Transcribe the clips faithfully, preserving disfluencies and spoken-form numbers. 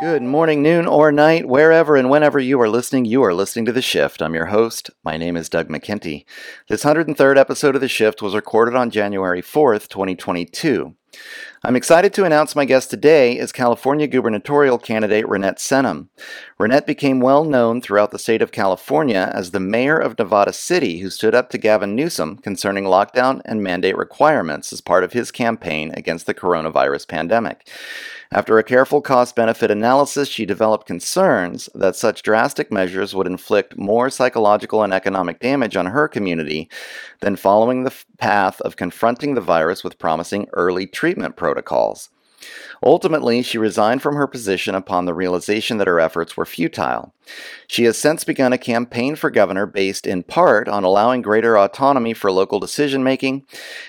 Good morning, noon, or night, wherever and whenever you are listening, you are listening to The Shift. I'm your host. My name is Doug McKenty. This one hundred third episode of The Shift was recorded on January fourth, twenty twenty-two. I'm excited to announce my guest today is California gubernatorial candidate Reinette Senum. Reinette became well known throughout the state of California as the mayor of Nevada City who stood up to Gavin Newsom concerning lockdown and mandate requirements as part of his campaign against the coronavirus pandemic. After a careful cost-benefit analysis, she developed concerns that such drastic measures would inflict more psychological and economic damage on her community than following the path of confronting the virus with promising early treatment protocols. Ultimately, she resigned from her position upon the realization that her efforts were futile. She has since begun a campaign for governor based in part on allowing greater autonomy for local decision-making,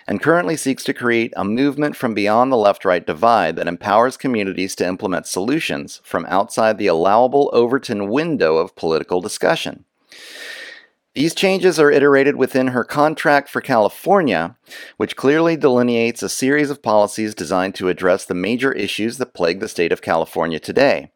and currently seeks to create a movement from beyond the left-right divide that empowers communities to implement solutions from outside the allowable Overton window of political discussion. These changes are iterated within her Contract for California, which clearly delineates a series of policies designed to address the major issues that plague the state of California today.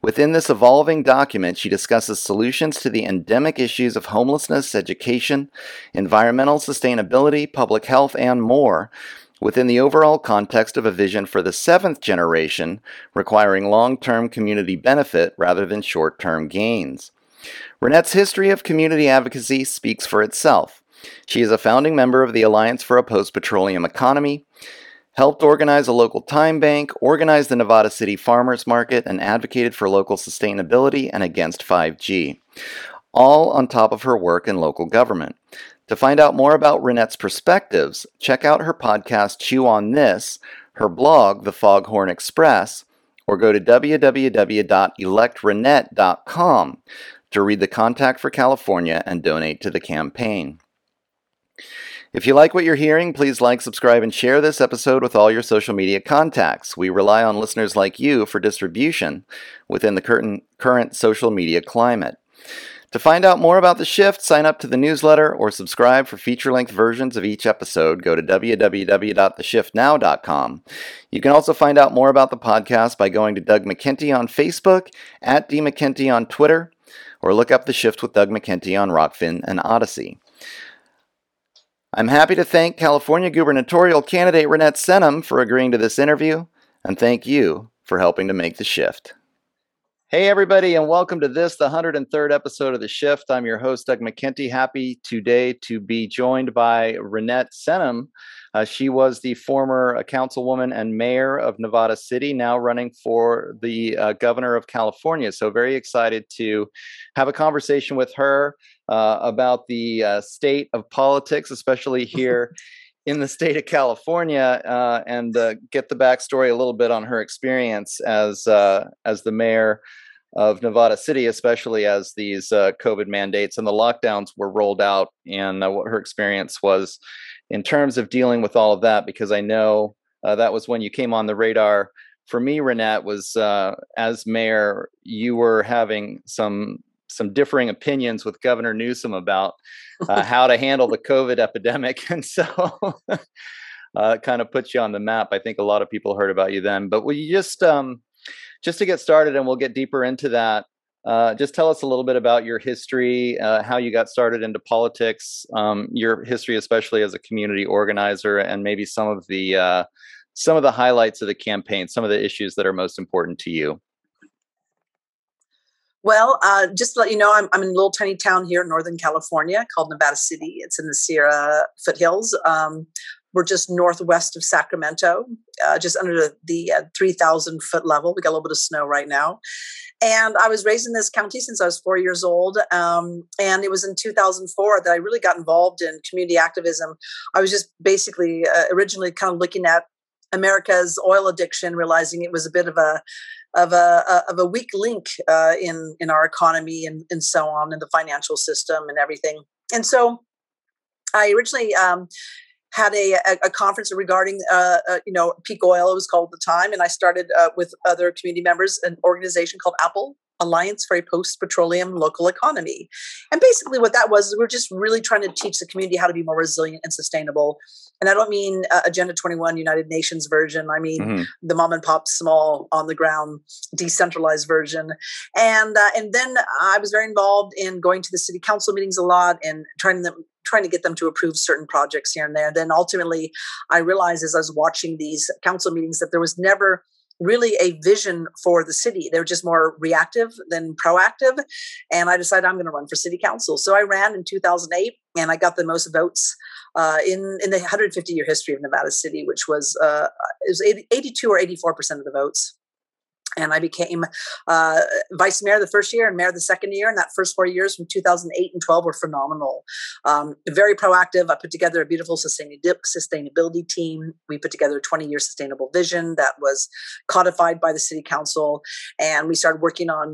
Within this evolving document, she discusses solutions to the endemic issues of homelessness, education, environmental sustainability, public health, and more, within the overall context of a vision for the seventh generation requiring long-term community benefit rather than short-term gains. Reinette's history of community advocacy speaks for itself. She is a founding member of the Alliance for a Post-Petroleum Economy, helped organize a local time bank, organized the Nevada City Farmers Market, and advocated for local sustainability and against five G, all on top of her work in local government. To find out more about Reinette's perspectives, check out her podcast, Chew on This, her blog, The Foghorn Express, or go to w w w dot electreinette dot com to read the Contract for California and donate to the campaign. If you like what you're hearing, please like, subscribe, and share this episode with all your social media contacts. We rely on listeners like you for distribution within the current social media climate. To find out more about The Shift, sign up to the newsletter or subscribe for feature-length versions of each episode. Go to w w w dot the shift now dot com. You can also find out more about the podcast by going to Doug McKenty on Facebook, at d mckenty on Twitter, or look up The Shift with Doug McKenty on Rockfin and Odyssey. I'm happy to thank California gubernatorial candidate Reinette Senum for agreeing to this interview, and thank you for helping to make The Shift. Hey, everybody, and welcome to this, the one hundred third episode of The Shift. I'm your host, Doug McKenty. Happy today to be joined by Reinette Senum. Uh, she was the former uh, councilwoman and mayor of Nevada City, now running for the uh, governor of California. So very excited to have a conversation with her uh, about the uh, state of politics, especially here in the state of California, uh, and uh, get the backstory a little bit on her experience as uh, as the mayor of Nevada City, especially as these uh, COVID mandates and the lockdowns were rolled out, and uh, what her experience was in terms of dealing with all of that, because I know uh, that was when you came on the radar. For me, Reinette, was uh, as mayor, you were having some some differing opinions with Governor Newsom about uh, how to handle the COVID epidemic. And so uh, it kind of puts you on the map. I think a lot of people heard about you then. But will you just, um, just to get started, and we'll get deeper into that, Uh, just tell us a little bit about your history, uh, how you got started into politics, um, your history, especially as a community organizer, and maybe some of the uh, some of the highlights of the campaign, some of the issues that are most important to you. Well, uh, just to let you know, I'm, I'm in a little tiny town here in Northern California called Nevada City. It's in the Sierra foothills. Um, we're just northwest of Sacramento, uh, just under the, the uh, three thousand foot level. We got a little bit of snow right now. And I was raised in this county since I was four years old. Um, and it was in two thousand four that I really got involved in community activism. I was just basically uh, originally kind of looking at America's oil addiction, realizing it was a bit of a of a of a weak link uh, in in our economy and and so on, and the financial system and everything. And so, I originally um, had a, a a conference regarding uh, uh, you know peak oil, it was called at the time, and I started uh, with other community members an organization called APPLE, Alliance for a Post-Petroleum Local Economy. And basically what that was, is we were just really trying to teach the community how to be more resilient and sustainable. And I don't mean uh, Agenda twenty-one, United Nations version. I mean mm-hmm. the mom and pop, small, on the ground, decentralized version. And uh, and then I was very involved in going to the city council meetings a lot and trying to trying to get them to approve certain projects here and there. Then ultimately I realized as I was watching these council meetings that there was never really a vision for the city. They were just more reactive than proactive. And I decided I'm going to run for city council. So I ran in two thousand eight and I got the most votes uh, in, in the one hundred fifty year history of Nevada City, which was, uh, it was eighty-two or eighty-four percent of the votes. And I became uh, vice mayor the first year and mayor the second year. And that first four years from two thousand eight and twelve were phenomenal. Um, very proactive. I put together a beautiful sustainability team. We put together a twenty year sustainable vision that was codified by the city council. And we started working on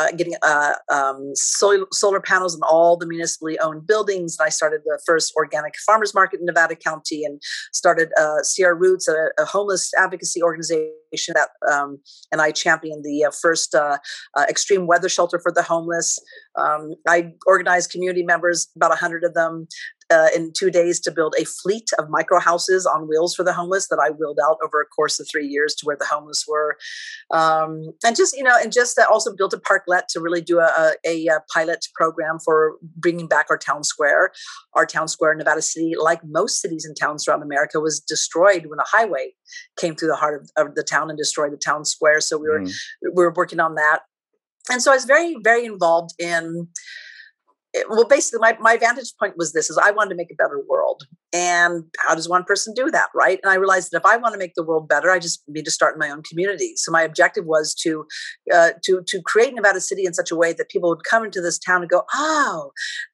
Uh, getting uh, um, solar, solar panels in all the municipally owned buildings. And I started the first organic farmers market in Nevada County and started uh, Sierra Roots, a, a homeless advocacy organization that, um, and I championed the uh, first uh, uh, extreme weather shelter for the homeless. Um, I organized community members, about one hundred of them, Uh, in two days to build a fleet of micro houses on wheels for the homeless that I wheeled out over a course of three years to where the homeless were. Um, and just, you know, and just uh, also built a parklet to really do a, a, a pilot program for bringing back our town square. Our town square in Nevada City, like most cities and towns around America, was destroyed when a highway came through the heart of, of the town and destroyed the town square. So we were, mm. we were working on that. And so I was very, very involved in It, well, basically, my, my vantage point was this, is I wanted to make a better world. And how does one person do that, right? And I realized that if I want to make the world better, I just need to start in my own community. So my objective was to uh, to to create Nevada City in such a way that people would come into this town and go, oh,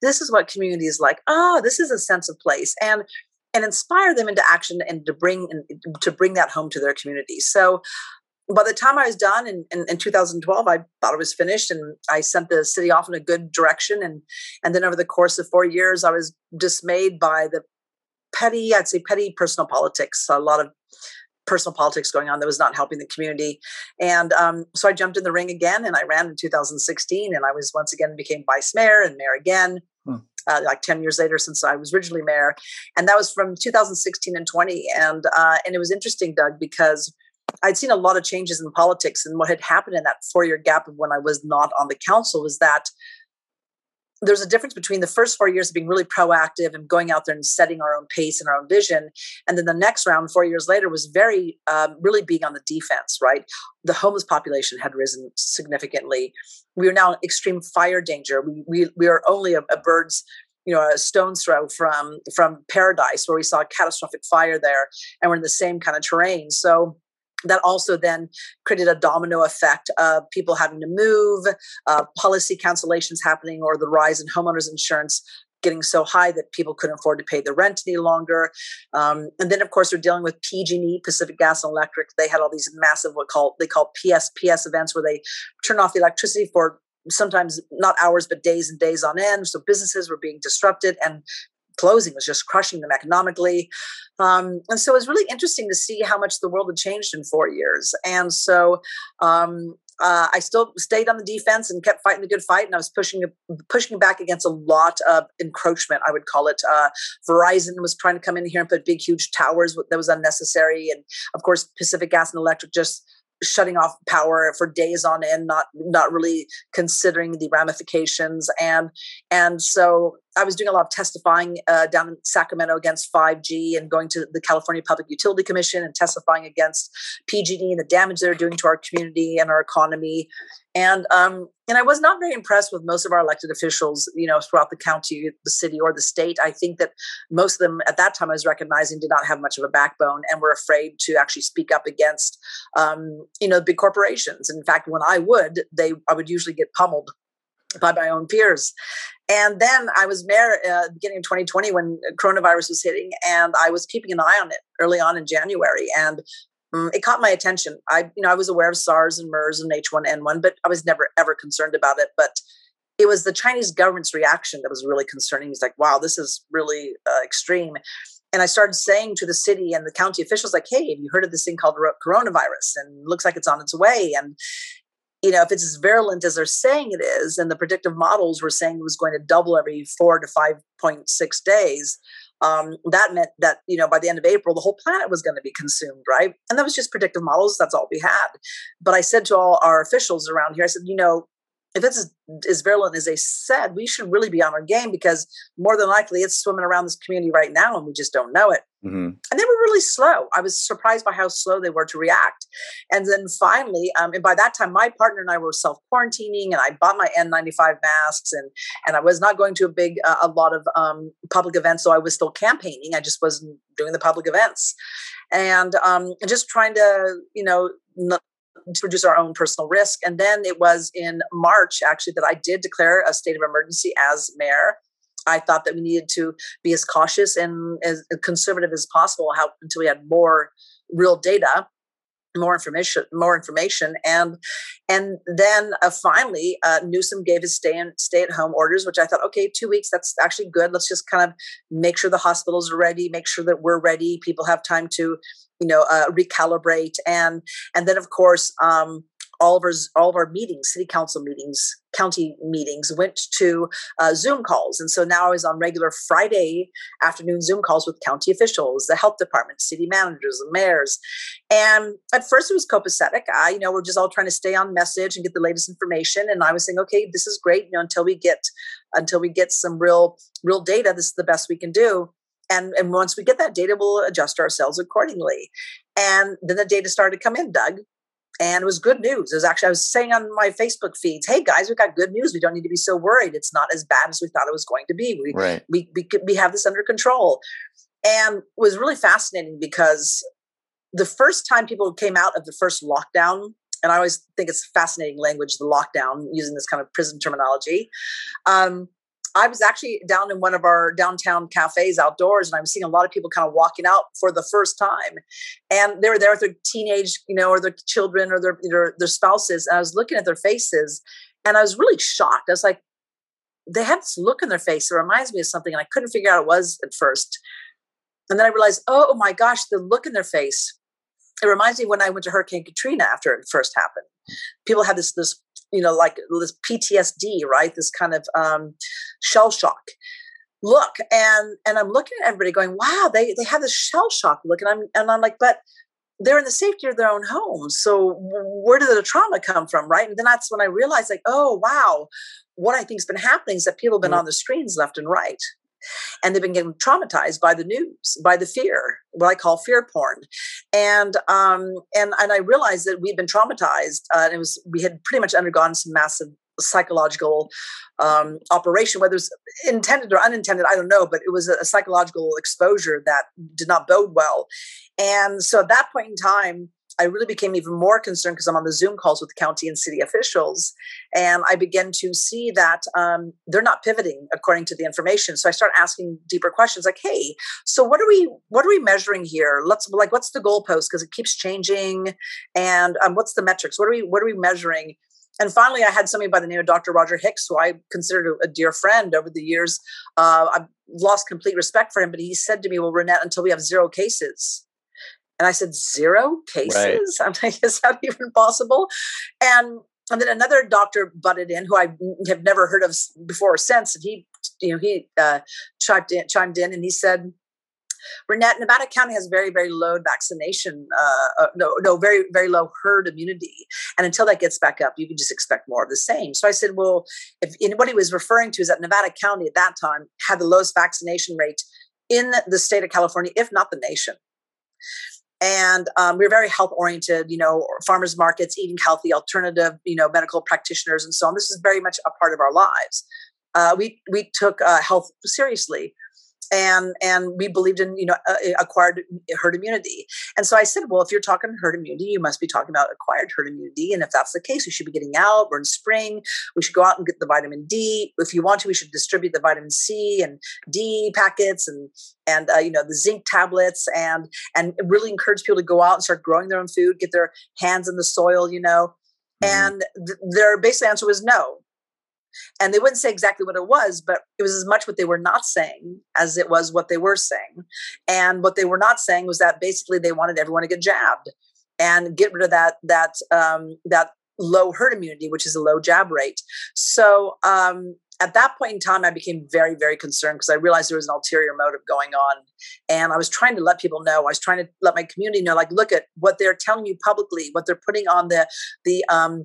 this is what community is like. Oh, this is a sense of place. And and inspire them into action and to bring and to bring that home to their community. So by the time I was done in, in, in two thousand twelve, I thought it was finished, and I sent the city off in a good direction. And and then over the course of four years, I was dismayed by the petty, I'd say petty personal politics, a lot of personal politics going on that was not helping the community. And um, so I jumped in the ring again, and I ran in two thousand sixteen, and I was once again became vice mayor and mayor again. Hmm. Uh, like ten years later since I was originally mayor. And that was from two thousand sixteen and twenty. And uh, and it was interesting, Doug, because I'd seen a lot of changes in politics, and what had happened in that four year gap of when I was not on the council was that there's a difference between the first four years of being really proactive and going out there and setting our own pace and our own vision. And then the next round, four years later, was very, um, really being on the defense, right? The homeless population had risen significantly. We are now in extreme fire danger. We, we, we are only a, a bird's, you know, a stone's throw from, from Paradise, where we saw a catastrophic fire there, and we're in the same kind of terrain. So that also then created a domino effect of people having to move, uh, policy cancellations happening, or the rise in homeowners insurance getting so high that people couldn't afford to pay their rent any longer. Um, and then, of course, we're dealing with P G and E, Pacific Gas and Electric. They had all these massive what call, they call P S P S events, where they turn off the electricity for sometimes not hours, but days and days on end. So businesses were being disrupted, and closing was just crushing them economically. Um, and so it was really interesting to see how much the world had changed in four years. And so um, uh, I still stayed on the defense and kept fighting the good fight. And I was pushing pushing back against a lot of encroachment, I would call it. Uh, Verizon was trying to come in here and put big, huge towers that was unnecessary. And of course, Pacific Gas and Electric just shutting off power for days on end, not not really considering the ramifications. And and so I was doing a lot of testifying uh, down in Sacramento against five G and going to the California Public Utility Commission and testifying against P G and E and the damage they're doing to our community and our economy. And um, and I was not very impressed with most of our elected officials, you know, throughout the county, the city, or the state. I think that most of them at that time I was recognizing did not have much of a backbone and were afraid to actually speak up against, um, you know, big corporations. In fact, when I would, they I would usually get pummeled by my own peers. And then I was mayor at uh, the beginning of twenty twenty when coronavirus was hitting, and I was keeping an eye on it early on in January. And um, it caught my attention. I, you know, I was aware of SARS and MERS and H one N one, but I was never, ever concerned about it. But it was the Chinese government's reaction that was really concerning. It's like, wow, this is really uh, extreme. And I started saying to the city and the county officials, like, hey, have you heard of this thing called coronavirus? And it looks like it's on its way. And you know, if it's as virulent as they're saying it is, and the predictive models were saying it was going to double every four to five point six days, um, that meant that, you know, by the end of April, the whole planet was going to be consumed, right? And that was just predictive models. That's all we had. But I said to all our officials around here, I said, you know, if it's as, as virulent as they said, we should really be on our game because more than likely it's swimming around this community right now and we just don't know it. Mm-hmm. And they were really slow. I was surprised by how slow they were to react. And then finally, um, and by that time, my partner and I were self-quarantining and I bought my N ninety-five masks and and I was not going to a big, uh, a lot of um, public events. So I was still campaigning. I just wasn't doing the public events and um, just trying to, you know, not, to reduce our own personal risk. And then it was in March, actually, that I did declare a state of emergency as mayor. I thought that we needed to be as cautious and as conservative as possible how, until we had more real data, more information, more information. And and then uh, finally, uh, Newsom gave his stay in, stay-at-home orders, which I thought, okay, two weeks, that's actually good. Let's just kind of make sure the hospitals are ready, make sure that we're ready. People have time to you know, uh, recalibrate. And, and then of course, um, all of our, all of our meetings, city council meetings, county meetings went to uh, Zoom calls. And so now I was on regular Friday afternoon Zoom calls with county officials, the health department, city managers, and mayors. And at first it was copacetic. I, you know, we're just all trying to stay on message and get the latest information. And I was saying, okay, this is great. You know, until we get, until we get some real, real data, this is the best we can do. And, and once we get that data, we'll adjust ourselves accordingly. And then the data started to come in, Doug. And it was good news. It was actually, I was saying on my Facebook feeds, hey guys, we got good news. We don't need to be so worried. It's not as bad as we thought it was going to be. We, right. we, we, we have this under control. And it was really fascinating because the first time people came out of the first lockdown, and I always think it's fascinating language, the lockdown, using this kind of prison terminology, um, I was actually down in one of our downtown cafes outdoors, and I'm seeing a lot of people kind of walking out for the first time. And they were there with their teenage, you know, or their children or their, their, their spouses. And I was looking at their faces and I was really shocked. I was like, they had this look in their face. It reminds me of something. And I couldn't figure out what it was at first. And then I realized, oh my gosh, the look in their face. It reminds me when I went to Hurricane Katrina after it first happened. People had this, this, you know, like this P T S D, right? This kind of um, shell shock look. And and I'm looking at everybody going, wow, they they have this shell shock look. And I'm and I'm like, but they're in the safety of their own homes. So where did the trauma come from, right? And then that's when I realized, like, oh, wow, what I think's been happening is that people have been mm-hmm. on the screens left and right. And they've been getting traumatized by the news, by the fear, what I call fear porn. And um, and and I realized that we'd been traumatized, uh, and it was we had pretty much undergone some massive psychological um, operation, whether it's intended or unintended, I don't know, but it was a, a psychological exposure that did not bode well. And so at that point in time, I really became even more concerned because I'm on the Zoom calls with county and city officials. And I began to see that um, they're not pivoting according to the information. So I start asking deeper questions like, hey, so what are we, what are we measuring here? Let's like, what's the goalpost? Cause it keeps changing. And um, what's the metrics? What are we, what are we measuring? And finally, I had somebody by the name of Doctor Roger Hicks, who I considered a, a dear friend over the years. Uh, I've lost complete respect for him, but he said to me, well, Reinette, until we have zero cases. And I said, zero cases? Right. I'm like, is that even possible? And and then another doctor butted in, who I have never heard of before or since. And he, you know, he uh, chimed in, chimed in, and he said, Reinette, Nevada County has very, very low vaccination, uh, no, no, very, very low herd immunity. And until that gets back up, you can just expect more of the same. So I said, well, if and what he was referring to is that Nevada County at that time had the lowest vaccination rate in the state of California, if not the nation. And um, we were very health oriented, you know, farmers markets, eating healthy, alternative, you know, medical practitioners and so on. This is very much a part of our lives. Uh, we we took uh, health seriously, and and we believed in, you know, uh, acquired herd immunity. And so I said, well, if you're talking herd immunity, you must be talking about acquired herd immunity. And if that's the case, we should be getting out. We're in spring. We should go out and get the vitamin D. If you want to, we should distribute the vitamin C and D packets and and uh, you know, the zinc tablets, and and really encourage people to go out and start growing their own food, get their hands in the soil, you know. Mm-hmm. And th- their basic answer was no. And they wouldn't say exactly what it was, but it was as much what they were not saying as it was what they were saying. And what they were not saying was that basically they wanted everyone to get jabbed and get rid of that that um, that low herd immunity, which is a low jab rate. So um, at that point in time, I became very, very concerned because I realized there was an ulterior motive going on. And I was trying to let people know. I was trying to let my community know, like, look at what they're telling you publicly, what they're putting on the the um,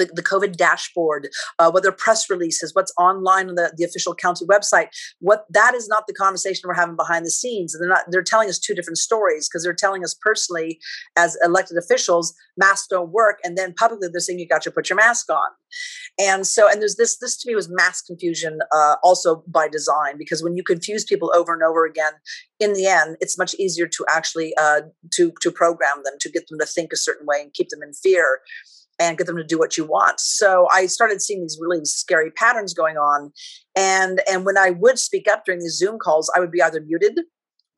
The, the COVID dashboard, uh, what their press releases, what's online on the, the official county website, what that is not the conversation we're having behind the scenes. They're not, they're telling us two different stories, because they're telling us personally as elected officials, masks don't work. And then publicly they're saying, you got to put your mask on. And so, and there's this, this to me was mass confusion, uh, also by design, because when you confuse people over and over again, in the end, it's much easier to actually, uh, to, to program them, to get them to think a certain way and keep them in fear and get them to do what you want. So I started seeing these really scary patterns going on. And, and when I would speak up during these Zoom calls, I would be either muted,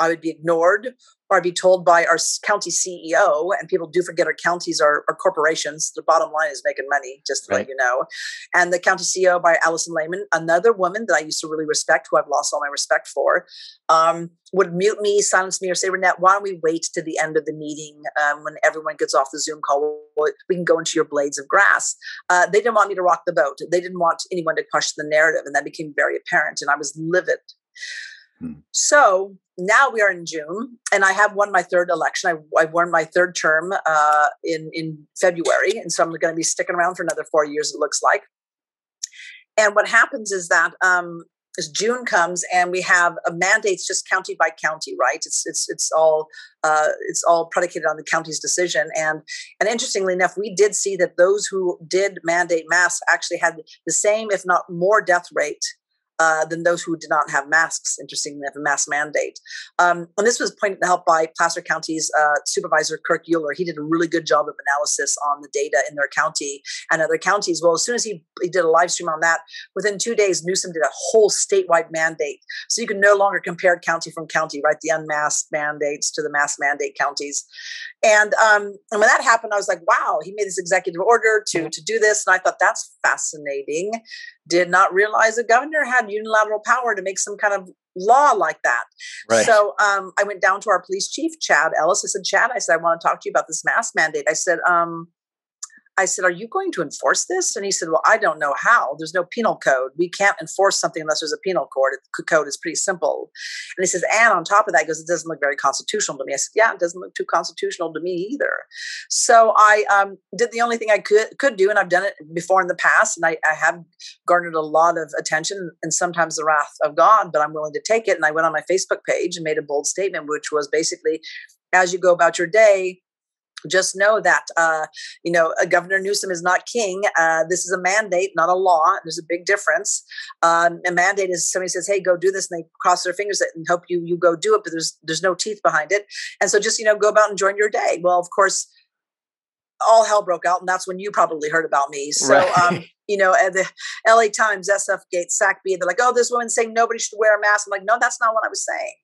I would be ignored, or I'd be told by our county C E O, and people do forget our counties are, are corporations. The bottom line is making money, just to right. let you know. And the county C E O by Alison Lehman, another woman that I used to really respect, who I've lost all my respect for, um, would mute me, silence me, or say, Reinette, why don't we wait to the end of the meeting um, when everyone gets off the Zoom call? We can go into your blades of grass. Uh, they didn't want me to rock the boat. They didn't want anyone to question the narrative. And that became very apparent. And I was livid. Hmm. So now we are in June, and I have won my third election. I, I won my third term uh, in, in February. And so I'm going to be sticking around for another four years, it looks like. And what happens is that um, as June comes, and we have a mandates just county by county, right? It's it's it's all uh, it's all predicated on the county's decision. And and interestingly enough, we did see that those who did mandate masks actually had the same, if not more, death rate Uh, than those who did not have masks. Interestingly, have a mask mandate. Um, and this was pointed out by Placer County's uh, supervisor, Kirk Euler. He did a really good job of analysis on the data in their county and other counties. Well, as soon as he, he did a live stream on that, within two days, Newsom did a whole statewide mandate. So you can no longer compare county from county, right? The unmasked mandates to the mask mandate counties. And, um, and when that happened, I was like, wow, he made this executive order to, to do this. And I thought, that's fascinating. Did not realize the governor had unilateral power to make some kind of law like that. Right. So um, I went down to our police chief, Chad Ellis. I said, Chad, I said, I want to talk to you about this mask mandate. I said, um, I said, are you going to enforce this? And he said, well, I don't know how. There's no penal code. We can't enforce something unless there's a penal code. Code is pretty simple. And he says, and on top of that, he goes, it doesn't look very constitutional to me. I said, yeah, it doesn't look too constitutional to me either. So I um, did the only thing I could could do, and I've done it before in the past, and I, I have garnered a lot of attention and sometimes the wrath of God, but I'm willing to take it. And I went on my Facebook page and made a bold statement, which was basically, as you go about your day, just know that, uh, you know, Governor Newsom is not king. Uh, this is a mandate, not a law. There's a big difference. Um, a mandate is somebody says, hey, go do this. And they cross their fingers and hope you, you go do it, but there's, there's no teeth behind it. And so just, you know, go about and join your day. Well, of course, all hell broke out. And that's when you probably heard about me. So, right. um, you know, at the L A Times, S F Gate, S A C B, they're like, oh, this woman's saying nobody should wear a mask. I'm like, no, that's not what I was saying.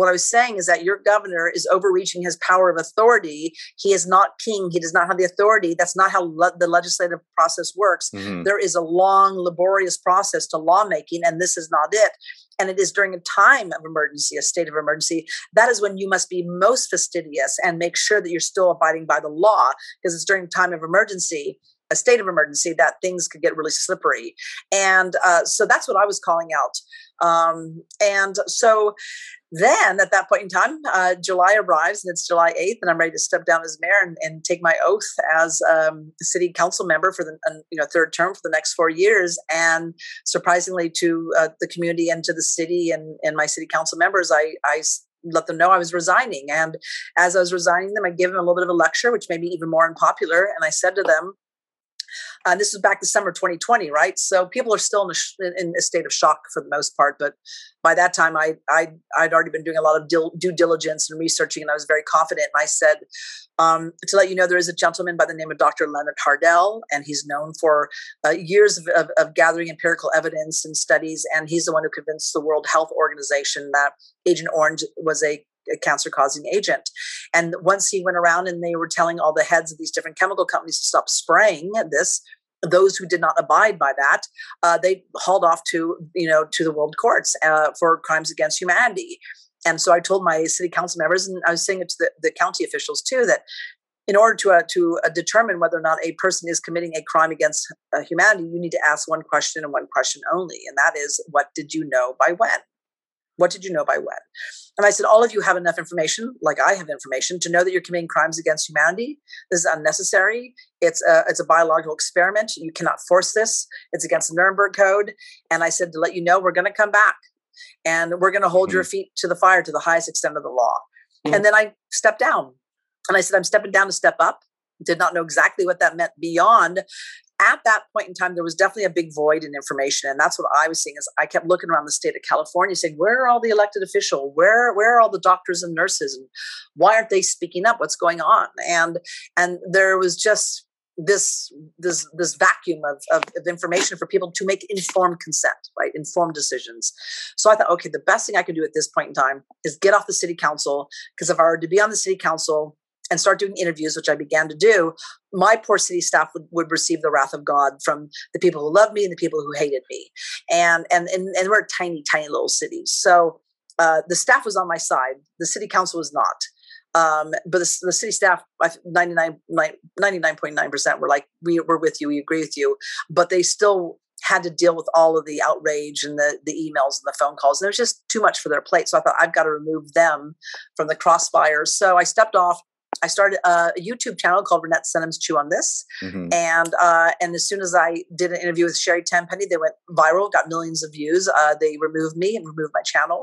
What I was saying is that your governor is overreaching his power of authority. He is not king. He does not have the authority. That's not how le- the legislative process works. Mm-hmm. There is a long, laborious process to lawmaking, and this is not it. And it is during a time of emergency, a state of emergency, that is when you must be most fastidious and make sure that you're still abiding by the law, because it's during time of emergency a state of emergency, that things could get really slippery. And uh, so that's what I was calling out. Um, and so then at that point in time, uh, July arrives and it's July eighth and I'm ready to step down as mayor and, and take my oath as um, city council member for the uh, you know third term for the next four years. And surprisingly to uh, the community and to the city and, and my city council members, I, I let them know I was resigning. And as I was resigning them, I gave them a little bit of a lecture, which made me even more unpopular. And I said to them, Uh, this was back to summer twenty twenty, right? So people are still in a, sh- in a state of shock for the most part. But by that time, I, I, I'd already been doing a lot of dil- due diligence and researching, and I was very confident. And I said, um, to let you know, there is a gentleman by the name of Doctor Leonard Hardell, and he's known for uh, years of, of, of gathering empirical evidence and studies. And he's the one who convinced the World Health Organization that Agent Orange was a a cancer-causing agent. And once he went around and they were telling all the heads of these different chemical companies to stop spraying this, those who did not abide by that, uh, they hauled off to, you know, to the world courts uh, for crimes against humanity. And so I told my city council members, and I was saying it to the, the county officials too, that in order to uh, to uh, determine whether or not a person is committing a crime against uh, humanity, you need to ask one question and one question only. And that is, what did you know by when? What did you know by when? And I said, all of you have enough information, like I have information, to know that you're committing crimes against humanity. This is unnecessary. It's a, it's a biological experiment. You cannot force this. It's against the Nuremberg Code. And I said, to let you know, we're going to come back. And we're going to hold mm-hmm. your feet to the fire to the highest extent of the law. Mm-hmm. And then I stepped down. And I said, I'm stepping down to step up. Did not know exactly what that meant beyond. At that point in time, there was definitely a big void in information. And that's what I was seeing. Is I kept looking around the state of California saying, where are all the elected officials? Where, where are all the doctors and nurses? And why aren't they speaking up? What's going on? And and there was just this this this vacuum of, of, of information for people to make informed consent, right? Informed decisions. So I thought, okay, the best thing I can do at this point in time is get off the city council, because if I were to be on the city council and start doing interviews, which I began to do, my poor city staff would, would receive the wrath of God from the people who loved me and the people who hated me. And and and, and we're a tiny, tiny little city. So uh, the staff was on my side. The city council was not. Um, but the, the city staff, ninety-nine, ninety-nine point nine percent were like, we, we're with you, we agree with you. But they still had to deal with all of the outrage and the, the emails and the phone calls. And it was just too much for their plate. So I thought, I've got to remove them from the crossfire. So I stepped off. I started a YouTube channel called Reinette Senum's Chew on This. Mm-hmm. And uh, and as soon as I did an interview with Sherry Tenpenny, they went viral, got millions of views. Uh, they removed me and removed my channel.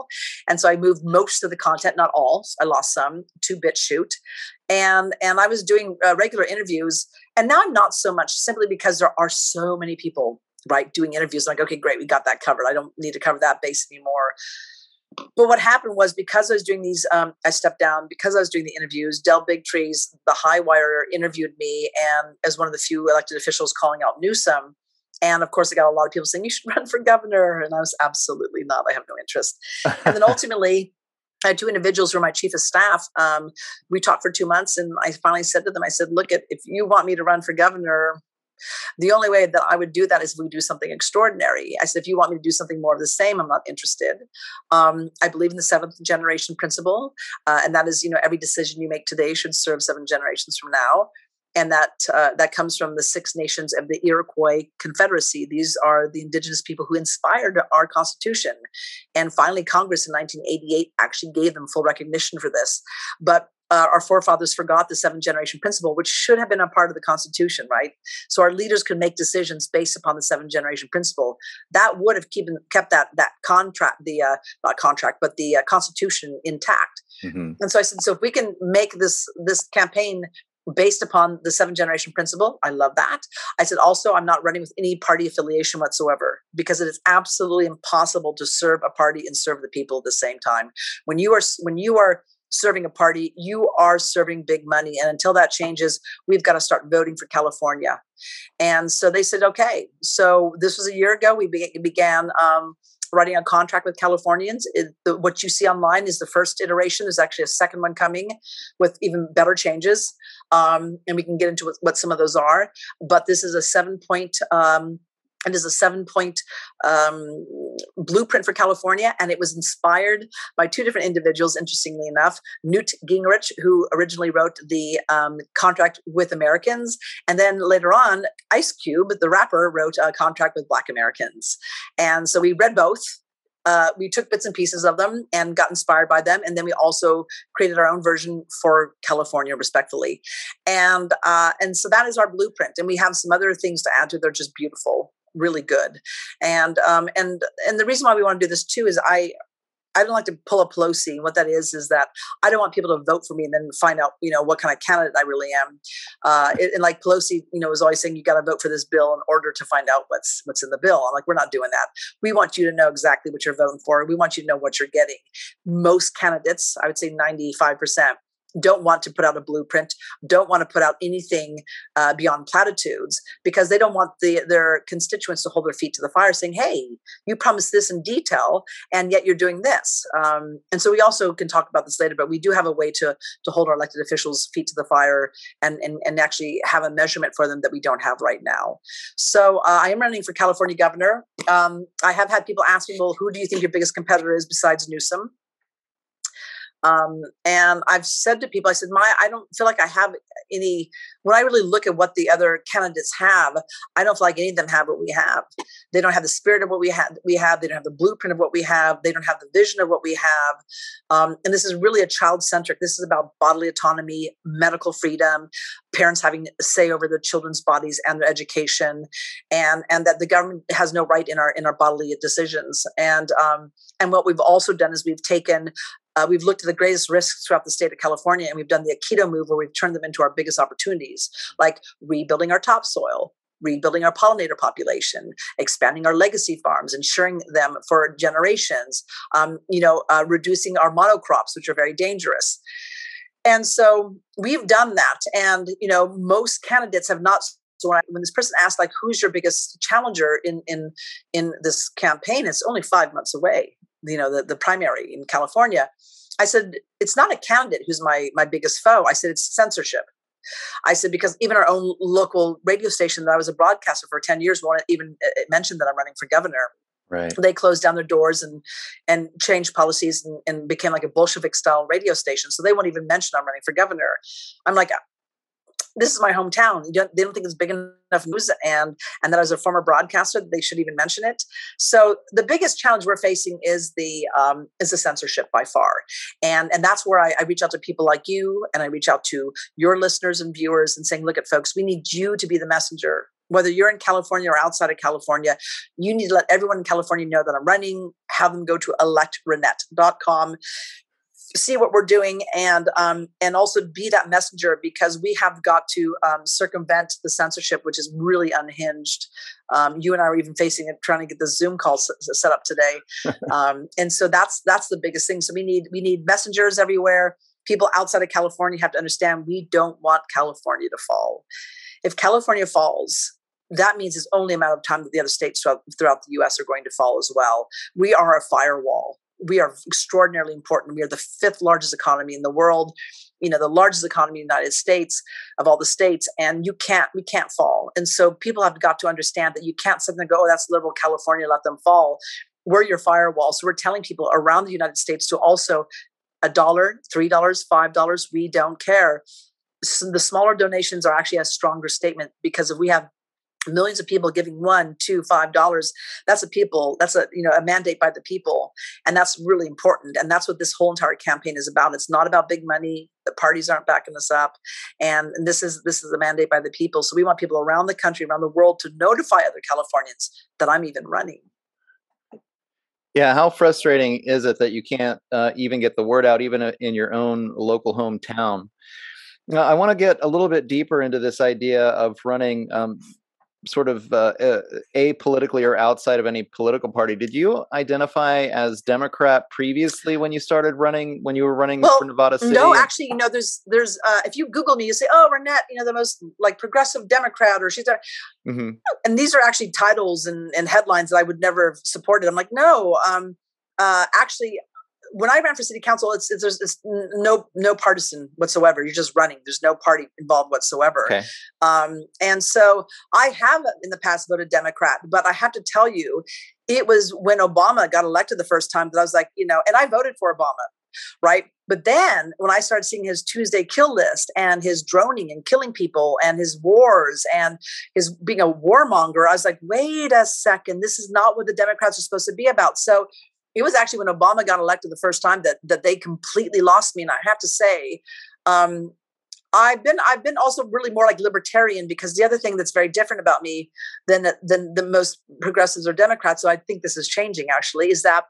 And so I moved most of the content, not all, I lost some, to BitChute. And, and I was doing uh, regular interviews. And now I'm not so much, simply because there are so many people, right, doing interviews. I'm like, okay, great, we got that covered. I don't need to cover that base anymore. But what happened was, because I was doing these, um, I stepped down, because I was doing the interviews, Del Big Trees, the high wire, interviewed me, and as one of the few elected officials calling out Newsom. And of course, I got a lot of people saying, you should run for governor. And I was absolutely not. I have no interest. And then ultimately, I had two individuals who were my chief of staff. Um, we talked for two months, and I finally said to them, I said, look, at, if you want me to run for governor, the only way that I would do that is if we do something extraordinary. I said, if you want me to do something more of the same, I'm not interested. Um, I believe in the seventh generation principle. Uh, and that is, you know, every decision you make today should serve seven generations from now. And that uh, that comes from the Six Nations of the Iroquois Confederacy. These are the indigenous people who inspired our Constitution. And finally, Congress in nineteen eighty-eight actually gave them full recognition for this. But Uh, our forefathers forgot the seven generation principle, which should have been a part of the Constitution, right? So our leaders could make decisions based upon the seven generation principle. That would have keep, kept that that contract, the uh, not contract, but the uh, Constitution intact. Mm-hmm. And so I said, so if we can make this this campaign based upon the seven generation principle, I love that. I said, also, I'm not running with any party affiliation whatsoever, because it is absolutely impossible to serve a party and serve the people at the same time. When you are when you are serving a party, you are serving big money. And until that changes, we've got to start voting for California. And so they said, okay, so this was a year ago. We be- began um, writing a contract with Californians. It, the, what you see online is the first iteration. There's actually a second one coming with even better changes. Um, and we can get into what, what some of those are. But this is a seven point um It is a seven-point um, blueprint for California, and it was inspired by two different individuals, interestingly enough, Newt Gingrich, who originally wrote the um, Contract with Americans, and then later on, Ice Cube, the rapper, wrote a Contract with Black Americans. And so we read both. Uh, we took bits and pieces of them and got inspired by them. And then we also created our own version for California, respectfully. And uh, and so that is our blueprint. And we have some other things to add to it. They're just beautiful, really good. And um, and and the reason why we want to do this, too, is I I don't like to pull a Pelosi. What that is, is that I don't want people to vote for me and then find out, you know, what kind of candidate I really am. Uh, it, and like Pelosi, you know, was always saying, you got to vote for this bill in order to find out what's what's in the bill. I'm like, we're not doing that. We want you to know exactly what you're voting for. We want you to know what you're getting. Most candidates, I would say ninety-five percent, don't want to put out a blueprint, don't want to put out anything uh, beyond platitudes, because they don't want the, their constituents to hold their feet to the fire saying, hey, you promised this in detail, and yet you're doing this. Um, and so we also can talk about this later, but we do have a way to to hold our elected officials' feet to the fire and, and, and actually have a measurement for them that we don't have right now. So uh, I am running for California governor. Um, I have had people ask me, well, who do you think your biggest competitor is besides Newsom? Um, and I've said to people, I said, my, I don't feel like I have any, when I really look at what the other candidates have, I don't feel like any of them have what we have. They don't have the spirit of what we have. We have, they don't have the blueprint of what we have. They don't have the vision of what we have. Um, and this is really a child-centric. This is about bodily autonomy, medical freedom, parents having a say over their children's bodies and their education, and, and that the government has no right in our, in our bodily decisions. And, um, and what we've also done is we've taken Uh, we've looked at the greatest risks throughout the state of California, and we've done the Aikido move where we've turned them into our biggest opportunities, like rebuilding our topsoil, rebuilding our pollinator population, expanding our legacy farms, ensuring them for generations, um, you know, uh, reducing our monocrops, which are very dangerous. And so we've done that. And, you know, most candidates have not. So when, I, when this person asked, like, who's your biggest challenger in, in, in this campaign, it's only five months away. You know, the, the primary in California, I said, it's not a candidate who's my, my biggest foe. I said, it's censorship. I said, because even our own local radio station that I was a broadcaster for ten years won't even mention that I'm running for governor. Right. They closed down their doors and and changed policies and, and became like a Bolshevik style radio station. So they won't even mention I'm running for governor. I'm like, this is my hometown. You don't, they don't think it's big enough news, and and that as a former broadcaster, they should even mention it. So the biggest challenge we're facing is the um, is the censorship by far, and and that's where I, I reach out to people like you, and I reach out to your listeners and viewers, and saying, look at folks, we need you to be the messenger. Whether you're in California or outside of California, you need to let everyone in California know that I'm running. Have them go to elect reinette dot com. See what we're doing, and um, and also be that messenger, because we have got to um, circumvent the censorship, which is really unhinged. Um, you and I are even facing it, trying to get the Zoom call s- set up today, um, and so that's that's the biggest thing. So we need we need messengers everywhere. People outside of California have to understand we don't want California to fall. If California falls, that means it's only a matter of time that the other states throughout, throughout the U S are going to fall as well. We are a firewall. We are extraordinarily important. We are the fifth largest economy in the world, you know, the largest economy in the United States of all the states. And you can't, we can't fall. And so people have got to understand that you can't sit there and go, oh, that's liberal California, let them fall. We're your firewall. So we're telling people around the United States to also a dollar, three dollars, five dollars, we don't care. So the smaller donations are actually a stronger statement, because if we have millions of people giving one, two, five dollars. That's a people. That's a you know a mandate by the people, and that's really important. And that's what this whole entire campaign is about. It's not about big money. The parties aren't backing us up, and, and this is this is a mandate by the people. So we want people around the country, around the world, to notify other Californians that I'm even running. Yeah, how frustrating is it that you can't uh, even get the word out, even in your own local hometown? Now, I want to get a little bit deeper into this idea of running. Um, sort of uh, apolitically or outside of any political party. Did you identify as Democrat previously when you started running, when you were running well, for Nevada City? No, actually, you know, there's, there's, uh, if you Google me, you say, oh, Reinette, you know, the most like progressive Democrat, or she's, a, mm-hmm. and these are actually titles and, and headlines that I would never have supported. I'm like, no, um, uh, actually when I ran for city council, it's, it's there's it's no no partisan whatsoever. You're just running. There's no party involved whatsoever. Okay. Um, and so I have in the past voted Democrat, but I have to tell you, it was when Obama got elected the first time that I was like, you know, and I voted for Obama, right? But then when I started seeing his Tuesday kill list and his droning and killing people and his wars and his being a warmonger, I was like, wait a second, this is not what the Democrats are supposed to be about. So it was actually when Obama got elected the first time that that they completely lost me. And I have to say, um, I've been I've been also really more like libertarian, because the other thing that's very different about me than than the most progressives or Democrats, so I think this is changing actually, is that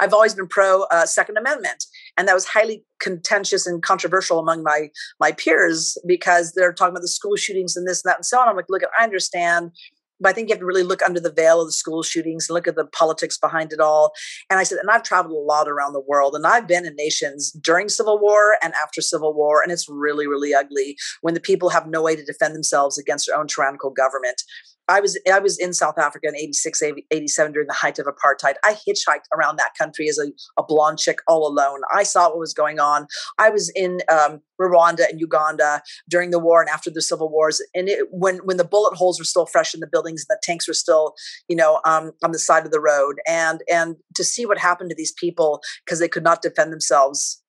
I've always been pro uh, Second Amendment, and that was highly contentious and controversial among my my peers, because they're talking about the school shootings and this and that and so on. I'm like, look, I understand. But I think you have to really look under the veil of the school shootings and look at the politics behind it all. And I said, and I've traveled a lot around the world, and I've been in nations during Civil War and after Civil War. And it's really, really ugly when the people have no way to defend themselves against their own tyrannical government. I was I was in South Africa in eighty-six, eighty-seven during the height of apartheid. I hitchhiked around that country as a, a blonde chick all alone. I saw what was going on. I was in um, Rwanda and Uganda during the war and after the civil wars. And it, when when the bullet holes were still fresh in the buildings, and the tanks were still, you know, um, on the side of the road. And, and to see what happened to these people because they could not defend themselves,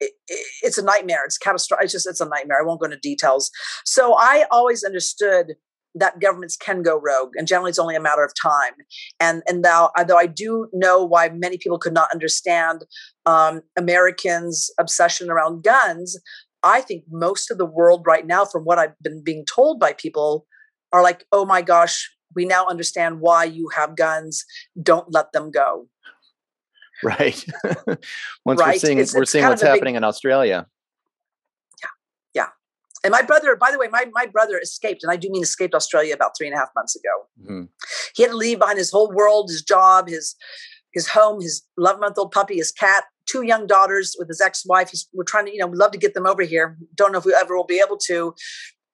It, it, it's a nightmare. It's catastrophic. It's just, it's a nightmare. I won't go into details. So I always understood that governments can go rogue, and generally it's only a matter of time. And and now, although I do know why many people could not understand um, Americans' obsession around guns, I think most of the world right now, from what I've been being told by people, are like, oh my gosh, we now understand why you have guns. Don't let them go. Right. Once right? we're seeing, it's, we're it's seeing what's happening big... in Australia. And my brother, by the way, my, my brother escaped, and I do mean escaped Australia about three and a half months ago. Mm-hmm. He had to leave behind his whole world, his job, his his home, his eleven-month-old puppy, his cat, two young daughters with his ex-wife. He's, we're trying to, you know, we'd love to get them over here. Don't know if we ever will be able to.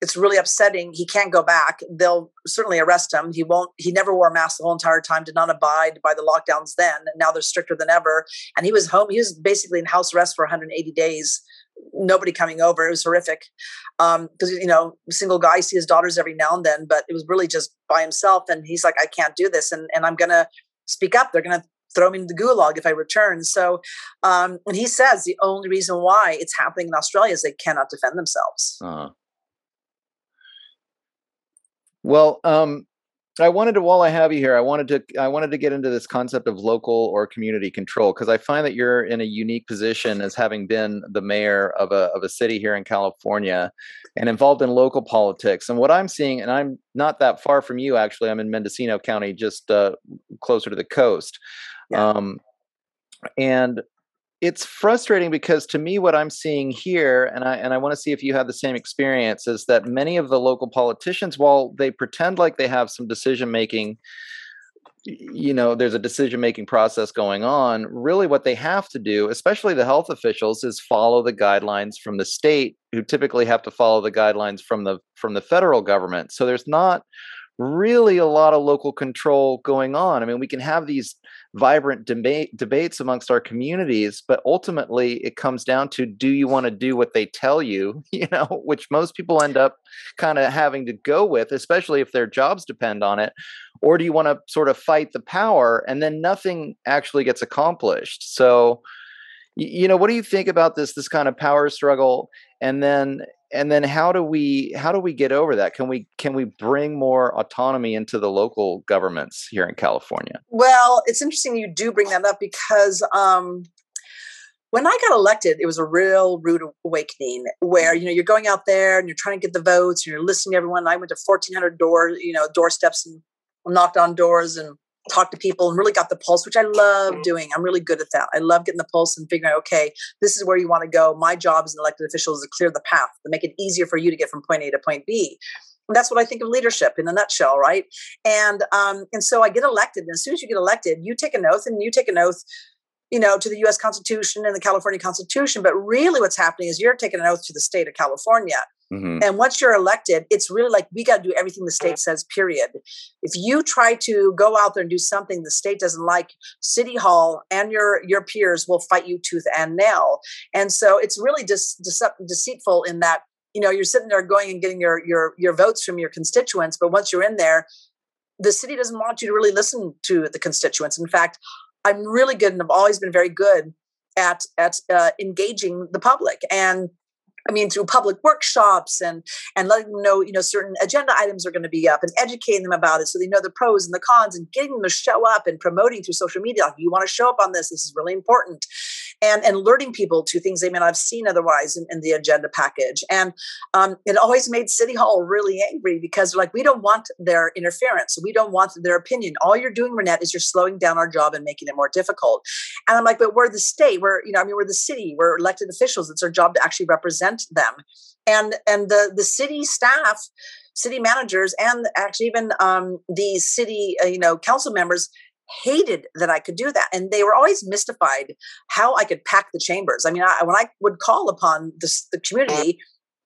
It's really upsetting. He can't go back. They'll certainly arrest him. He won't, he never wore a mask the whole entire time, did not abide by the lockdowns then. And now they're stricter than ever. And he was home. He was basically in house arrest for one hundred eighty days. Nobody coming over. It was horrific. Um, because, you know, single guy, see his daughters every now and then, but it was really just by himself. And he's like, I can't do this. And, and I'm going to speak up. They're going to throw me in the gulag if I return. So, um, and he says the only reason why it's happening in Australia is they cannot defend themselves. Uh-huh. Well, um, I wanted to, while I have you here, I wanted to, I wanted to get into this concept of local or community control, because I find that you're in a unique position as having been the mayor of a, of a city here in California and involved in local politics. And what I'm seeing, and I'm not that far from you, actually, I'm in Mendocino County, just uh, closer to the coast. Yeah. Um, and it's frustrating because to me, what I'm seeing here, and I and I want to see if you have the same experience, is that many of the local politicians, while they pretend like they have some decision making, you know, there's a decision making process going on, really what they have to do, especially the health officials, is follow the guidelines from the state, who typically have to follow the guidelines from the from the federal government. So there's not really a lot of local control going on. I mean, we can have these vibrant debate debates amongst our communities, but ultimately it comes down to, do you want to do what they tell you, you know, which most people end up kind of having to go with, especially if their jobs depend on it, or do you want to sort of fight the power? And then nothing actually gets accomplished. So, you know, what do you think about this, this kind of power struggle? And then, and then how do we, how do we get over that? Can we, can we bring more autonomy into the local governments here in California? Well, it's interesting you do bring that up, because um, when I got elected, it was a real rude awakening where, you know, you're going out there and you're trying to get the votes and you're listening to everyone. I went to fourteen hundred door, you know, doorsteps and knocked on doors and talked to people and really got the pulse, which I love doing. I'm really good at that. I love getting the pulse and figuring out, okay, this is where you want to go. My job as an elected official is to clear the path, to make it easier for you to get from point A to point B. And that's what I think of leadership in a nutshell, right? And um, and so I get elected. And as soon as you get elected, you take an oath and you take an oath, you know, to the U S Constitution and the California Constitution. But really what's happening is you're taking an oath to the state of California. Mm-hmm. And once you're elected, it's really like, we got to do everything the state says, period. If you try to go out there and do something the state doesn't like, City Hall and your, your peers will fight you tooth and nail. And so it's really just dece- deceitful in that, you know, you're sitting there going and getting your, your, your votes from your constituents. But once you're in there, the city doesn't want you to really listen to the constituents. In fact, I'm really good, and I've always been very good at, at uh, engaging the public. And I mean, through public workshops and and letting them know, you know, certain agenda items are going to be up, and educating them about it so they know the pros and the cons, and getting them to show up and promoting through social media. Like, you want to show up on this. This is really important. And, and alerting people to things they may not have seen otherwise in, in the agenda package. And um, it always made City Hall really angry, because they're like, we don't want their interference. We don't want their opinion. All you're doing, Reinette, is you're slowing down our job and making it more difficult. And I'm like, but we're the state. We're, you know, I mean, we're the city. We're elected officials. It's our job to actually represent them. And and the, the city staff, city managers, and actually even um, the city uh, you know council members hated that I could do that. And they were always mystified how I could pack the chambers. I mean, I, when I would call upon the, the community,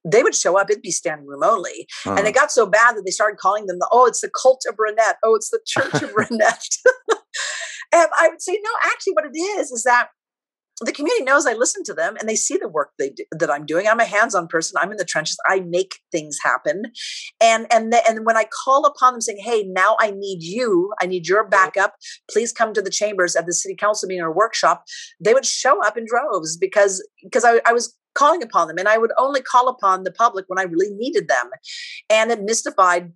they would show up. It'd be standing room only. Uh-huh. And it got so bad that they started calling them, the, oh, it's the cult of Reinette. Oh, it's the church of Reinette. And I would say, no, actually what it is, is that the community knows I listen to them, and they see the work they do, that I'm doing. I'm a hands-on person. I'm in the trenches. I make things happen. And and the, and when I call upon them saying, hey, now I need you, I need your backup, please come to the chambers at the city council meeting or workshop, they would show up in droves, because because I, I was calling upon them, and I would only call upon the public when I really needed them. And it mystified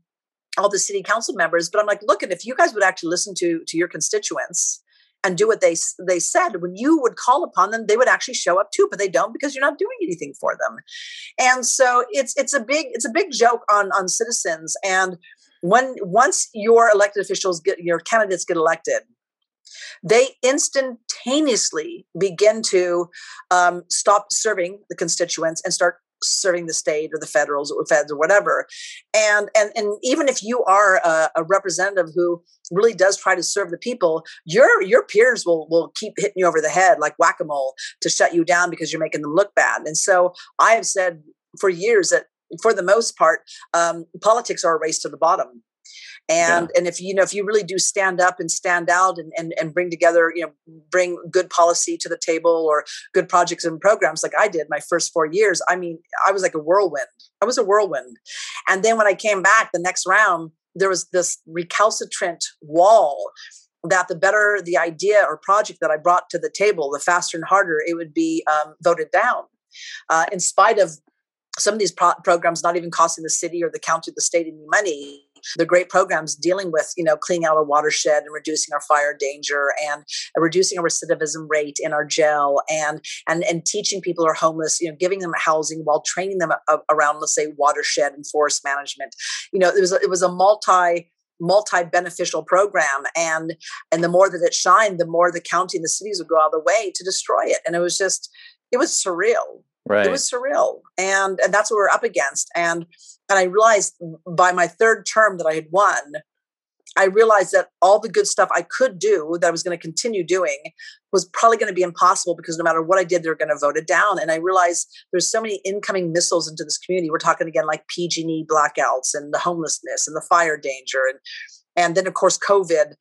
all the city council members. But I'm like, look, and if you guys would actually listen to, to your constituents and do what they they said, when you would call upon them, they would actually show up too, but they don't, because you're not doing anything for them. And so it's it's a big it's a big joke on on citizens. And when once your elected officials get your candidates get elected, they instantaneously begin to um, stop serving the constituents and start serving the state or the federals or feds or whatever. And, and, and even if you are a, a representative who really does try to serve the people, your, your peers will, will keep hitting you over the head like whack-a-mole to shut you down because you're making them look bad. And so I have said for years that for the most part, um, politics are a race to the bottom. And yeah. and if you know if you really do stand up and stand out and, and and bring together, you know, bring good policy to the table or good projects and programs like I did my first four years, I mean, I was like a whirlwind. I was a whirlwind. And then when I came back the next round, there was this recalcitrant wall that the better the idea or project that I brought to the table, the faster and harder it would be um, voted down, uh, in spite of some of these pro- programs not even costing the city or the county or the state any money. The great programs dealing with, you know, cleaning out a watershed and reducing our fire danger and reducing our recidivism rate in our jail and and and teaching people who are homeless, you know, giving them housing while training them around, let's say, watershed and forest management. You know, it was it was a multi multi beneficial program, and and the more that it shined, the more the county and the cities would go out of the way to destroy it. And it was just, it was surreal. Right. It was surreal. And, and that's what we're up against. And and I realized by my third term that I had won, I realized that all the good stuff I could do that I was going to continue doing was probably going to be impossible, because no matter what I did, they were going to vote it down. And I realized there's so many incoming missiles into this community. We're talking again like P G and E blackouts and the homelessness and the fire danger. And, and then, of course, COVID.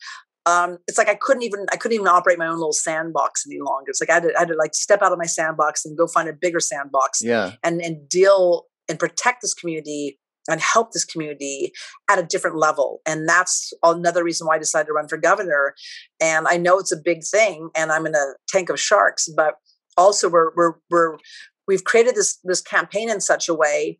Um, it's like I couldn't even I couldn't even operate my own little sandbox any longer. It's like I had, to, I had to like step out of my sandbox and go find a bigger sandbox, yeah. and and deal and protect this community and help this community at a different level. And that's another reason why I decided to run for governor. And I know it's a big thing, and I'm in a tank of sharks, but also we're we're we're we've created this this campaign in such a way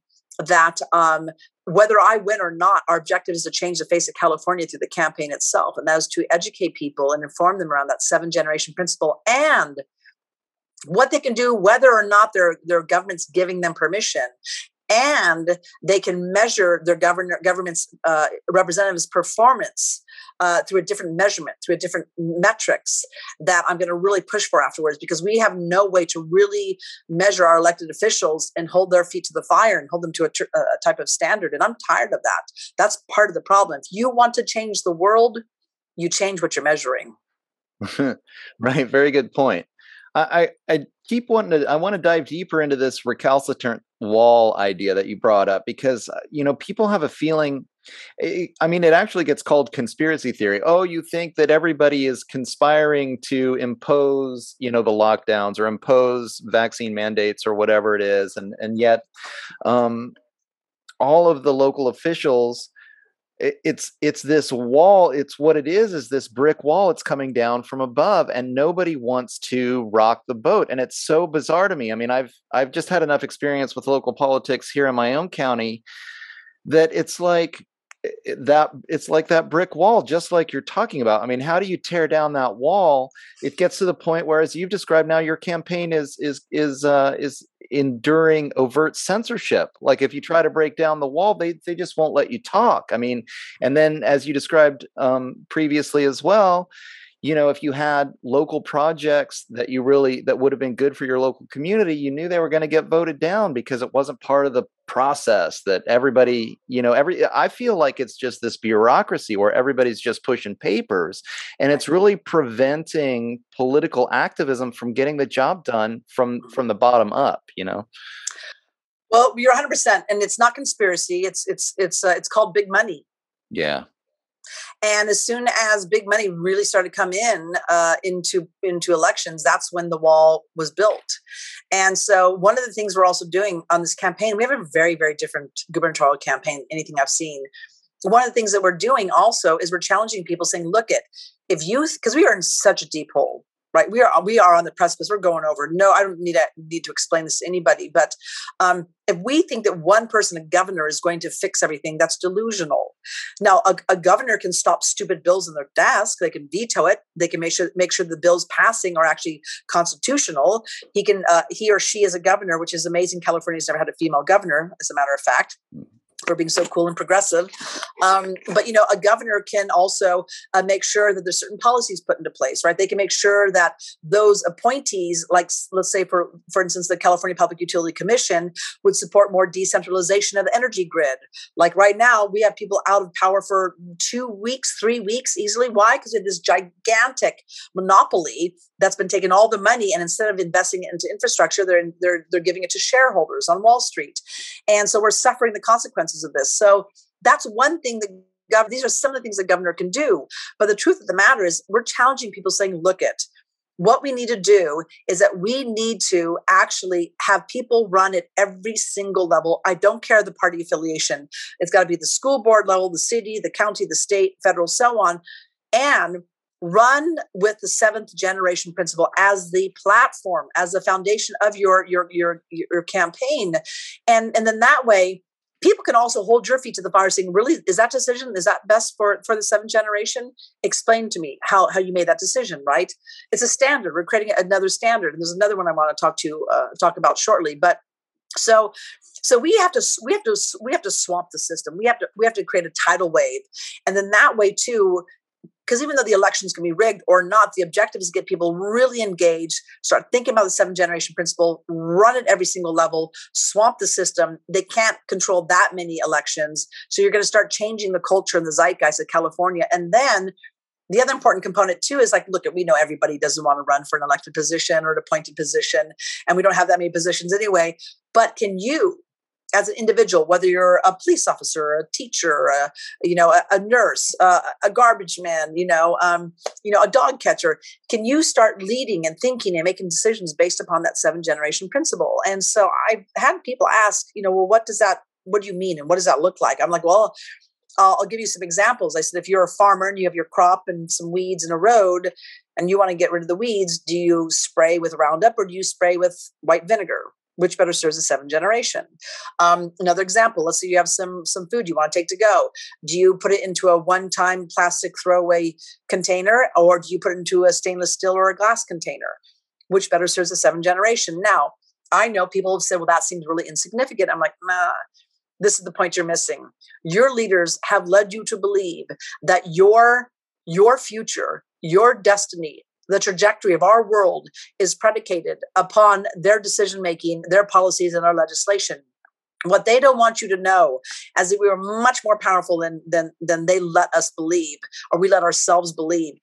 that um, whether I win or not, our objective is to change the face of California through the campaign itself. And that is to educate people and inform them around that seven generation principle and what they can do, whether or not their, their government's giving them permission. And they can measure their governor, government's uh, representatives' performance uh, through a different measurement, through a different metrics that I'm going to really push for afterwards, because we have no way to really measure our elected officials and hold their feet to the fire and hold them to a, tr- a type of standard. And I'm tired of that. That's part of the problem. If you want to change the world, you change what you're measuring. Right. Very good point. I, I keep wanting to, I want to dive deeper into this recalcitrant wall idea that you brought up, because, you know, people have a feeling, I mean, it actually gets called conspiracy theory. Oh, you think that everybody is conspiring to impose, you know, the lockdowns or impose vaccine mandates or whatever it is. And, and yet um, all of the local officials, it, it's, it's this wall. It's what it is, is this brick wall. It's coming down from above and nobody wants to rock the boat. And it's so bizarre to me. I mean, I've, I've just had enough experience with local politics here in my own county that it's like, that it's like that brick wall, just like you're talking about. I mean, how do you tear down that wall? It gets to the point where, as you've described now, your campaign is is is uh, is enduring overt censorship. Like if you try to break down the wall, they they just won't let you talk. I mean, and then as you described um, previously as well, you know, if you had local projects that you really, that would have been good for your local community, you knew they were going to get voted down because it wasn't part of the process that everybody, you know, every, I feel like it's just this bureaucracy where everybody's just pushing papers, and it's really preventing political activism from getting the job done from, from the bottom up, you know? Well, you're a hundred percent. And it's not conspiracy. It's, it's, it's, uh, it's called big money. Yeah. And as soon as big money really started to come in uh, into into elections, that's when the wall was built. And so one of the things we're also doing on this campaign, we have a very, very different gubernatorial campaign than anything I've seen. So one of the things that we're doing also is we're challenging people, saying, look at, if you, because we are in such a deep hole, right? We are we are on the precipice. We're going over. No, I don't need to, need to explain this to anybody. But um, if we think that one person, a governor, is going to fix everything, that's delusional. Now, a, a governor can stop stupid bills on their desk. They can veto it. They can make sure make sure the bills passing are actually constitutional. He can uh, he or she is a governor, which is amazing. California's never had a female governor, as a matter of fact, for being so cool and progressive. Um, but, you know, a governor can also uh, make sure that there's certain policies put into place, right? They can make sure that those appointees, like, let's say, for, for instance, the California Public Utility Commission would support more decentralization of the energy grid. Like right now, we have people out of power for two weeks, three weeks easily. Why? Because we have this gigantic monopoly that's been taking all the money, and instead of investing it into infrastructure, they're, they're, they're giving it to shareholders on Wall Street. And so we're suffering the consequences of this. So that's one thing that gov- these are some of the things the governor can do. But the truth of the matter is, we're challenging people, saying, look at, what we need to do is that we need to actually have people run at every single level. I don't care the party affiliation. It's got to be the school board level, the city, the county, the state, federal, so on, and run with the seventh generation principle as the platform, as the foundation of your your your your campaign, and and then that way, people can also hold your feet to the fire, saying, really, is that decision, is that best for, for the seventh generation? Explain to me how, how you made that decision, right? It's a standard. We're creating another standard. And there's another one I want to talk to, uh, talk about shortly. But so, so we have to, we have to, we have to swamp the system. We have to, we have to create a tidal wave. And then that way too, because even though the elections can be rigged or not, the objective is to get people really engaged, start thinking about the seventh generation principle, run at every single level, swamp the system. They can't control that many elections. So you're going to start changing the culture and the zeitgeist of California. And then the other important component too is, like, look, we know everybody doesn't want to run for an elected position or an appointed position, and we don't have that many positions anyway. But can you, as an individual, whether you're a police officer, a teacher, a, you know, a, a nurse, a, a garbage man, you know, um, you know, a dog catcher, can you start leading and thinking and making decisions based upon that seven generation principle? And so I've had people ask, you know, well, what does that, what do you mean? And what does that look like? I'm like, well, I'll, I'll give you some examples. I said, if you're a farmer and you have your crop and some weeds in a road and you want to get rid of the weeds, do you spray with Roundup or do you spray with white vinegar? Which better serves the seventh generation? Um, another example, let's say you have some some food you want to take to go. Do you put it into a one-time plastic throwaway container, or do you put it into a stainless steel or a glass container? Which better serves the seventh generation? Now, I know people have said, well, that seems really insignificant. I'm like, nah, this is the point you're missing. Your leaders have led you to believe that your your future, your destiny, the trajectory of our world is predicated upon their decision-making, their policies, and our legislation. What they don't want you to know is that we are much more powerful than, than, than they let us believe, or we let ourselves believe.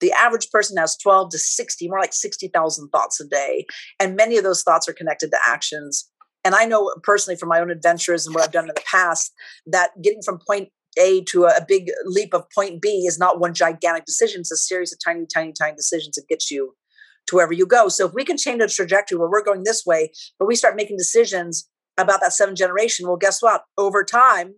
The average person has twelve to sixty, more like sixty thousand thoughts a day. And many of those thoughts are connected to actions. And I know personally from my own adventures and what I've done in the past that getting from point A to a big leap of point B is not one gigantic decision. It's a series of tiny, tiny, tiny decisions that gets you to wherever you go. So if we can change the trajectory where we're going this way, but we start making decisions about that seventh generation, well, guess what? Over time,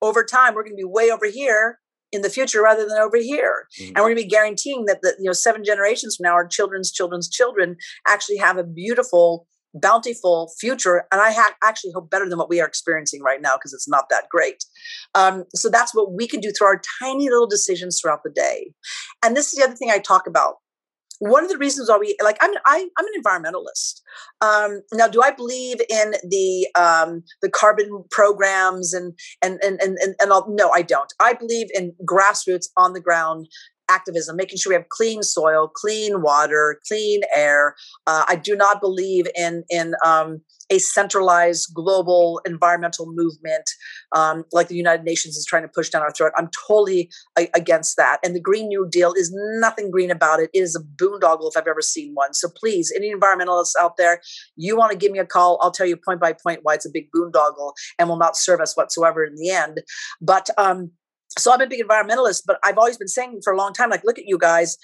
over time, we're going to be way over here in the future rather than over here. Mm-hmm. And we're going to be guaranteeing that, the, you know, seven generations from now, our children's children's children actually have a beautiful, bountiful future. And I ha- actually hope better than what we are experiencing right now, because it's not that great. Um, so that's what we can do through our tiny little decisions throughout the day. And this is the other thing I talk about. One of the reasons why we, like, I'm I, I'm an environmentalist. Um, now, do I believe in the um, the carbon programs and and and and and, and all? No, I don't. I believe in grassroots, on the ground activism, making sure we have clean soil, clean water, clean air. Uh, I do not believe in in um, a centralized global environmental movement um, like the United Nations is trying to push down our throat. I'm totally a- against that. And the Green New Deal is nothing green about it. It is a boondoggle if I've ever seen one. So please, any environmentalists out there, you want to give me a call. I'll tell you point by point why it's a big boondoggle and will not serve us whatsoever in the end. But um, so I'm a big environmentalist, but I've always been saying for a long time, like, look at you guys.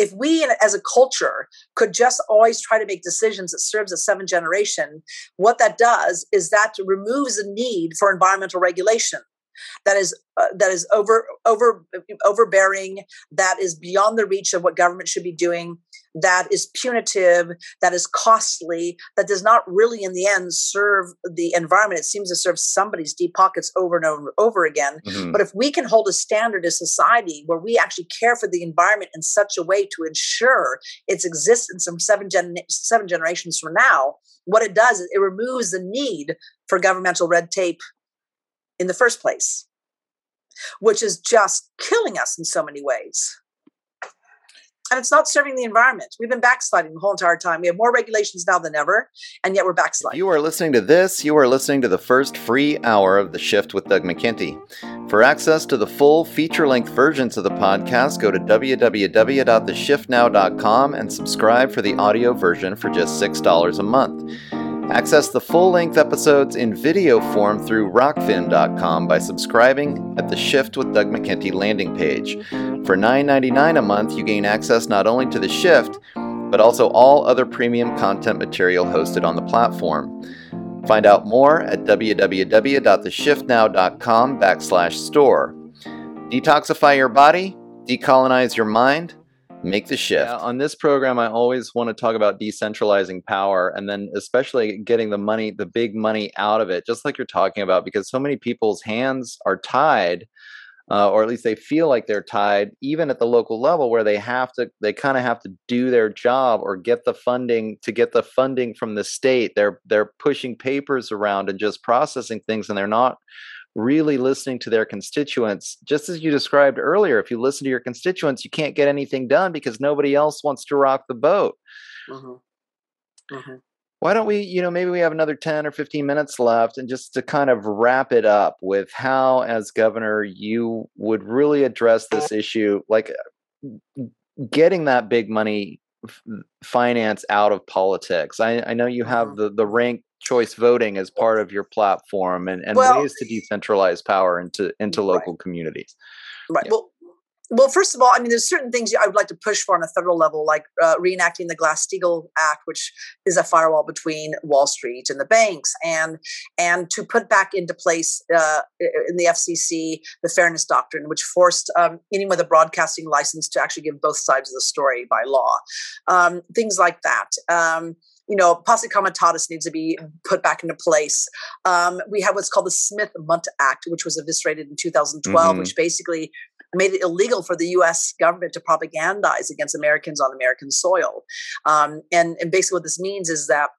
If we as a culture could just always try to make decisions that serves the seventh generation, what that does is that removes the need for environmental regulation that is uh, that is over over overbearing, that is beyond the reach of what government should be doing, that is punitive, that is costly, that does not really in the end serve the environment. It seems to serve somebody's deep pockets over and over, over again. Mm-hmm. But if we can hold a standard as society where we actually care for the environment in such a way to ensure its existence from seven, gen- seven generations from now, what it does is it removes the need for governmental red tape in the first place, which is just killing us in so many ways. And it's not serving the environment. We've been backsliding the whole entire time. We have more regulations now than ever, and yet we're backsliding. If you are listening to this, you are listening to the first free hour of The Shift with Doug McKenty. For access to the full feature-length versions of the podcast, go to w w w dot the shift now dot com and subscribe for the audio version for just six dollars a month. Access the full-length episodes in video form through rockfin dot com by subscribing at the Shift with Doug McKenty landing page. For nine ninety-nine a month, you gain access not only to The Shift, but also all other premium content material hosted on the platform. Find out more at w w w dot the shift now dot com backslash store. Detoxify your body, decolonize your mind, make the shift. Yeah, on this program, I always want to talk about decentralizing power, and then especially getting the money, the big money out of it, just like you're talking about, because so many people's hands are tied, uh, or at least they feel like they're tied, even at the local level, where they have to, they kind of have to do their job or get the funding to get the funding from the state. They're they're pushing papers around and just processing things, and they're not really listening to their constituents. Just as you described earlier, if you listen to your constituents, you can't get anything done because nobody else wants to rock the boat. Mm-hmm. Mm-hmm. Why don't we, you know, maybe we have another ten or fifteen minutes left, and just to kind of wrap it up with how, as governor, you would really address this issue, like getting that big money f- finance out of politics. I, I know you have the, the rank choice voting as part of your platform, and, and well, ways to decentralize power into, into local right. communities. Right. Yeah. Well, well, first of all, I mean, there's certain things I would like to push for on a federal level, like uh, reenacting the Glass-Steagall Act, which is a firewall between Wall Street and the banks, and and to put back into place uh, in the F C C the Fairness Doctrine, which forced um, anyone with a broadcasting license to actually give both sides of the story by law. Um, things like that. Um, You know, posse comitatus needs to be put back into place. Um, we have what's called the Smith-Munt Act, which was eviscerated in two thousand twelve, mm-hmm. which basically made it illegal for the U S government to propagandize against Americans on American soil. Um, and, and basically what this means is that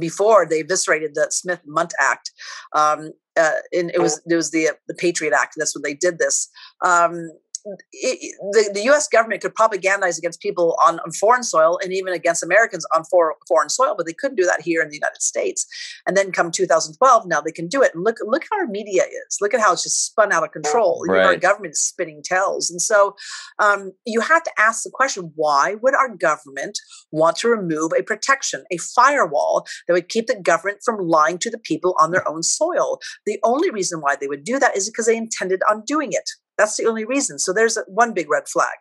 before they eviscerated the Smith-Munt Act, um, uh, and it was, it was the, the Patriot Act. That's when they did this. Um, it, the, the U S government could propagandize against people on, on foreign soil and even against Americans on for, foreign soil, but they couldn't do that here in the United States. And then come two thousand twelve, now they can do it. And look, look how our media is. Look at how it's just spun out of control. Right. Even our government is spinning tails. And so um, you have to ask the question, why would our government want to remove a protection, a firewall that would keep the government from lying to the people on their own soil? The only reason why they would do that is because they intended on doing it. That's the only reason. So there's one big red flag.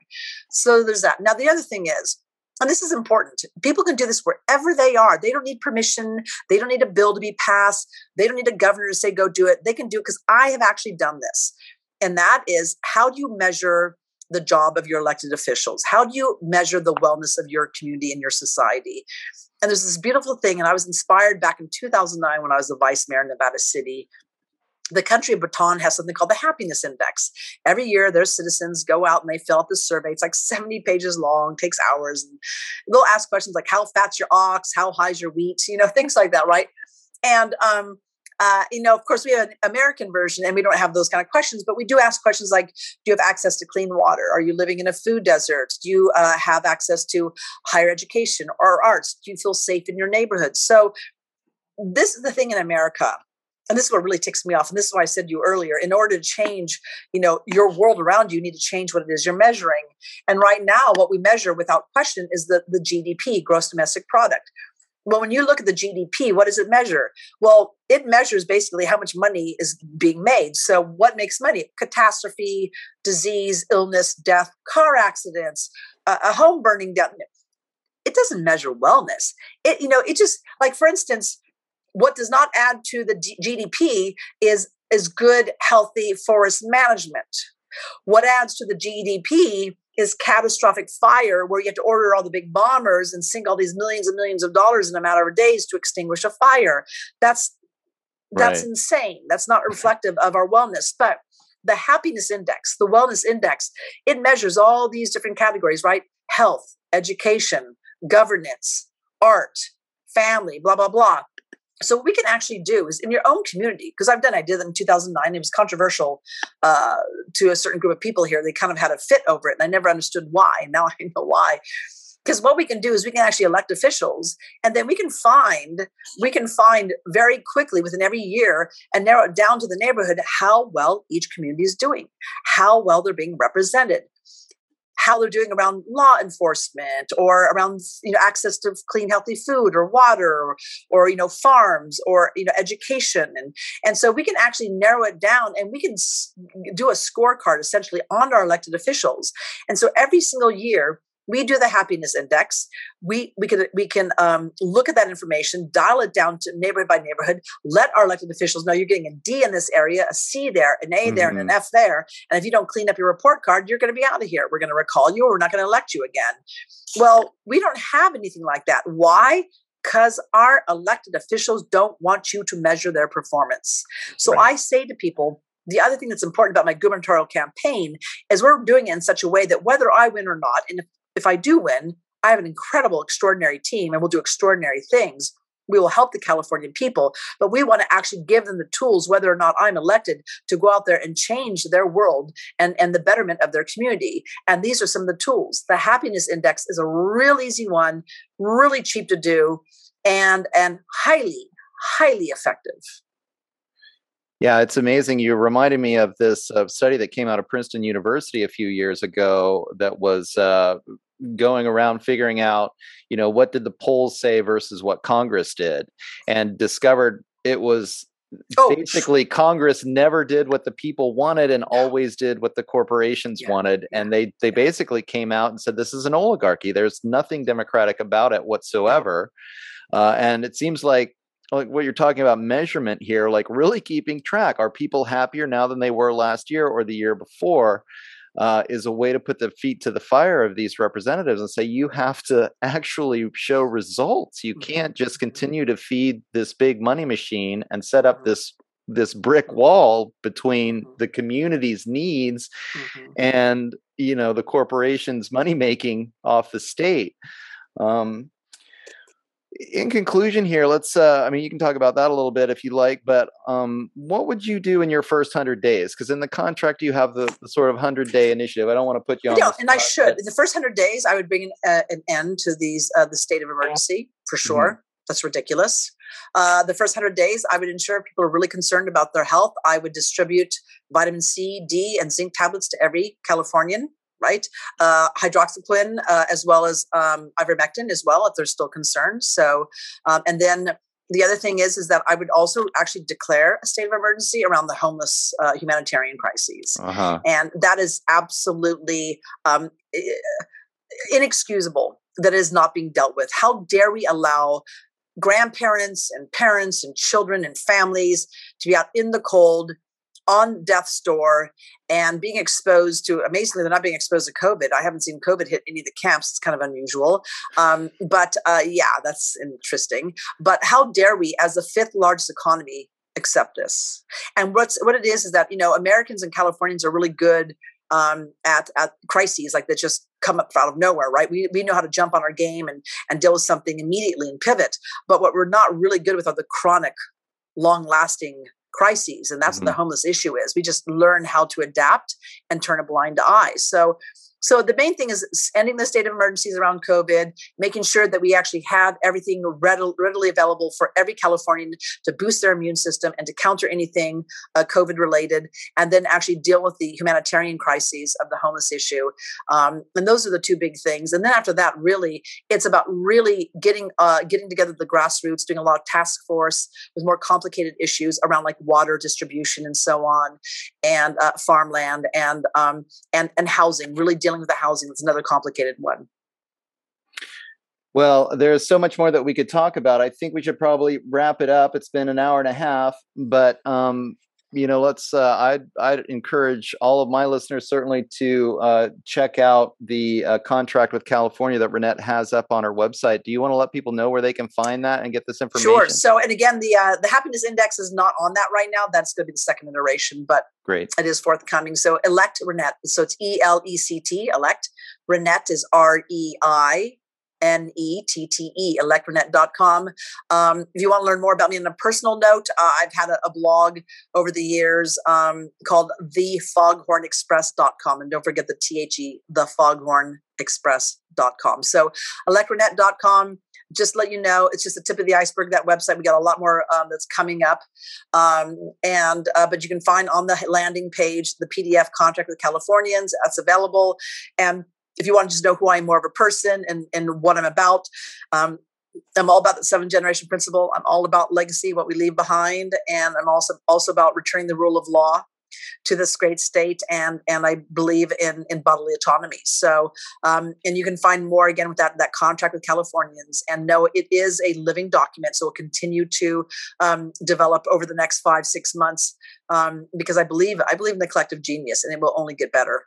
So there's that. Now, the other thing is, and this is important, people can do this wherever they are. They don't need permission. They don't need a bill to be passed. They don't need a governor to say, go do it. They can do it because I have actually done this. And that is, how do you measure the job of your elected officials? How do you measure the wellness of your community and your society? And there's this beautiful thing. And I was inspired back in two thousand nine when I was the vice mayor in Nevada City. The country of Bhutan has something called the Happiness Index. Every year, their citizens go out and they fill out this survey. It's like seventy pages long, takes hours. And they'll ask questions like, how fat's your ox? How high's your wheat? You know, things like that, right? And, um, uh, you know, of course, we have an American version and we don't have those kind of questions, but we do ask questions like, do you have access to clean water? Are you living in a food desert? Do you uh, have access to higher education or arts? Do you feel safe in your neighborhood? So this is the thing in America. And this is what really ticks me off. And this is why I said to you earlier, in order to change, you know, your world around you, you need to change what it is you're measuring. And right now, what we measure without question is the, the G D P, gross domestic product. Well, when you look at the G D P, what does it measure? Well, it measures basically how much money is being made. So what makes money? Catastrophe, disease, illness, death, car accidents, uh, a home burning down. It doesn't measure wellness. It, you know, it just, like, for instance, what does not add to the G D P is, is good, healthy forest management. What adds to the G D P is catastrophic fire, where you have to order all the big bombers and sink all these millions and millions of dollars in a matter of days to extinguish a fire. That's, that's right. Insane. That's not reflective of our wellness. But the happiness index, the wellness index, it measures all these different categories, right? Health, education, governance, art, family, blah, blah, blah. So what we can actually do is in your own community, because I've done, I did it in two thousand nine. It was controversial uh, to a certain group of people here. They kind of had a fit over it, and I never understood why. Now I know why. Because what we can do is we can actually elect officials, and then we can find, we can find very quickly within every year and narrow it down to the neighborhood how well each community is doing, how well they're being represented, how they're doing around law enforcement or around, you know, access to clean, healthy food or water or, or, you know, farms or, you know, education. And, and so we can actually narrow it down, and we can do a scorecard essentially on our elected officials. And so every single year we do the happiness index. We, we can, we can um, look at that information, dial it down to neighborhood by neighborhood, let our elected officials know you're getting a D in this area, a C there, an A there, mm-hmm. and an F there. And if you don't clean up your report card, you're going to be out of here. We're going to recall you, or we're not going to elect you again. Well, we don't have anything like that. Why? Because our elected officials don't want you to measure their performance. So right. I say to people, the other thing that's important about my gubernatorial campaign is we're doing it in such a way that whether I win or not, and if If I do win, I have an incredible, extraordinary team, and we'll do extraordinary things. We will help the Californian people, but we want to actually give them the tools, whether or not I'm elected, to go out there and change their world and, and the betterment of their community. And these are some of the tools. The happiness index is a real easy one, really cheap to do, and, and highly, highly effective. Yeah, it's amazing. You reminded me of this uh, study that came out of Princeton University a few years ago that was uh, going around figuring out, you know, what did the polls say versus what Congress did, and discovered it was oh. basically Congress never did what the people wanted and yeah. always did what the corporations yeah. wanted. And they, they basically came out and said, this is an oligarchy. There's nothing democratic about it whatsoever. Uh, and it seems like, like what you're talking about measurement here, like really keeping track. Are people happier now than they were last year or the year before? Uh, is a way to put the feet to the fire of these representatives and say, you have to actually show results. You can't just continue to feed this big money machine and set up this this brick wall between the community's needs mm-hmm. and, you know, the corporation's money making off the state. Um, in conclusion here, let's, uh, I mean, you can talk about that a little bit if you like, but um, what would you do in your first hundred days? Because in the contract, you have the, the sort of hundred day initiative. I don't want to put you on no, the spot, and I should. But... In the first hundred days, I would bring uh, an end to these, uh, the state of emergency, for sure. Mm-hmm. That's ridiculous. Uh, the first hundred days, I would ensure people are really concerned about their health. I would distribute vitamin C, D, and zinc tablets to every Californian, right? Uh, hydroxychloroquine, uh, as well as um, ivermectin as well, if they're still concerned. So, um, and then the other thing is, is that I would also actually declare a state of emergency around the homeless uh, humanitarian crises. Uh-huh. And that is absolutely um, inexcusable. That is not being dealt with. How dare we allow grandparents and parents and children and families to be out in the cold on death's door and being exposed to, amazingly, they're not being exposed to COVID. I haven't seen COVID hit any of the camps. It's kind of unusual. Um, but uh, yeah, that's interesting. But how dare we, as the fifth largest economy, accept this? And what's what it is, is that, you know, Americans and Californians are really good um, at, at crises like that just come up out of nowhere, right? We we know how to jump on our game and, and deal with something immediately and pivot. But what we're not really good with are the chronic, long-lasting crises. And that's mm-hmm. what the homeless issue is. We just learn how to adapt and turn a blind eye. So, so the main thing is ending the state of emergencies around COVID, making sure that we actually have everything readily, readily available for every Californian to boost their immune system and to counter anything uh, COVID related, and then actually deal with the humanitarian crises of the homeless issue. Um, and those are the two big things. And then after that, really, it's about really getting uh, getting together the grassroots, doing a lot of task force with more complicated issues around like water distribution and so on, and uh, farmland and um, and and housing, really dealing Dealing with the housing is another complicated one. Well, there's so much more that we could talk about. I think we should probably wrap it up. It's been an hour and a half, but um, you know, let's. Uh, I'd I'd encourage all of my listeners certainly to uh, check out the uh, contract with California that Reinette has up on her website. Do you want to let people know where they can find that and get this information? Sure. So, and again, the uh, the happiness index is not on that right now. That's going to be the second iteration, but. Great. It is forthcoming. So elect Reinette. So it's E L E C T, elect. Reinette is R E I N E T T E, electreinette dot com. Um, if you want to learn more about me on a personal note, uh, I've had a, a blog over the years um, called the foghorn express dot com. And don't forget the T H E, the foghorn express dot com. So electreinette dot com. Just let you know, it's just the tip of the iceberg, that website. We got a lot more um, that's coming up. Um, and uh, But you can find on the landing page the P D F contract with Californians. That's available. And if you want to just know who I am more of a person and, and what I'm about, um, I'm all about the seven generation principle. I'm all about legacy, what we leave behind. And I'm also also about returning the rule of law to this great state, and and I believe in in bodily autonomy. So, um, and you can find more again with that that contract with Californians. And no, it is a living document, so it will continue to um, develop over the next five six months um, because I believe I believe in the collective genius, and it will only get better.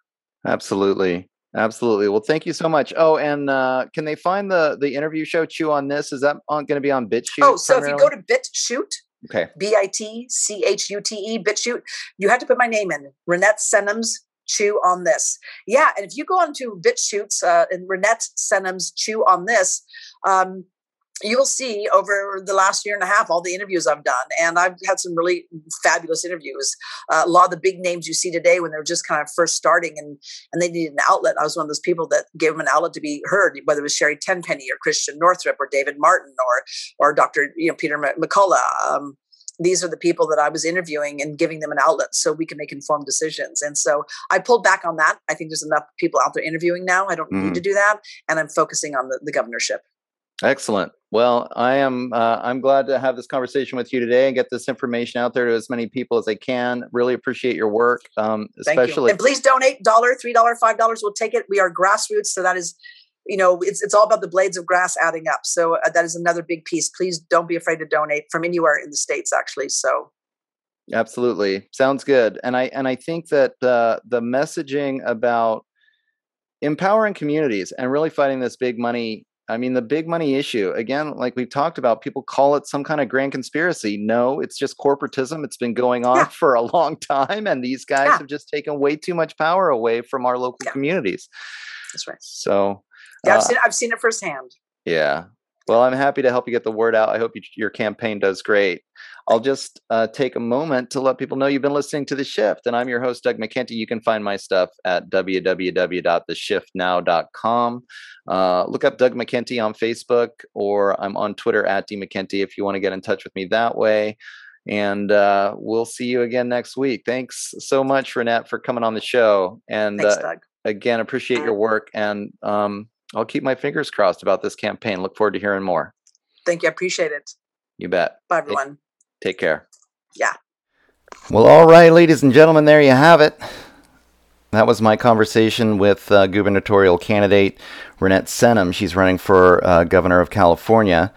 Absolutely, absolutely. Well, thank you so much. Oh, and uh, can they find the the interview show Chew on This? Is that going to be on BitChute? Oh, so primarily? If you go to BitChute. Okay. B I T C H U T E, BitChute. You have to put my name in. Reinette Senum's Chew on This. Yeah. And if you go on to BitChute's uh, and Reinette Senum's Chew on This, um, you will see over the last year and a half, all the interviews I've done. And I've had some really fabulous interviews. Uh, a lot of the big names you see today when they're just kind of first starting and, and they needed an outlet. I was one of those people that gave them an outlet to be heard, whether it was Sherry Tenpenny or Christian Northrup or David Martin or or Doctor You know, Peter McCullough. Um, these are the people that I was interviewing and giving them an outlet so we can make informed decisions. And so I pulled back on that. I think there's enough people out there interviewing now. I don't mm. need to do that. And I'm focusing on the, the governorship. Excellent. Well, I am, uh, I'm glad to have this conversation with you today and get this information out there to as many people as I can. Really appreciate your work. Um, especially. Thank you. And please donate one dollar, three dollars, five dollars. We'll take it. We are grassroots. So that is, you know, it's, it's all about the blades of grass adding up. So uh, that is another big piece. Please don't be afraid to donate from anywhere in the States, actually. So. Absolutely. Sounds good. And I, and I think that uh, the messaging about empowering communities and really fighting this big money, I mean, the big money issue, again, like we've talked about, people call it some kind of grand conspiracy. No, it's just corporatism. It's been going on yeah. for a long time. And these guys yeah. have just taken way too much power away from our local yeah. communities. That's right. So yeah, I've, uh, seen, I've seen it firsthand. Yeah. Well, I'm happy to help you get the word out. I hope you, your campaign does great. I'll just uh, take a moment to let people know you've been listening to The Shift, and I'm your host, Doug McKenty. You can find my stuff at w w w dot the shift now dot com. Uh, look up Doug McKenty on Facebook, or I'm on Twitter at D McKenty if you want to get in touch with me that way. And uh, we'll see you again next week. Thanks so much, Reinette, for coming on the show. And Thanks, uh, Doug. Again, appreciate your work. And um, I'll keep my fingers crossed about this campaign. Look forward to hearing more. Thank you. I appreciate it. You bet. Bye, everyone. Take, take care. Yeah. Well, all right, ladies and gentlemen, there you have it. That was my conversation with uh, gubernatorial candidate Reinette Senum. She's running for uh, governor of California.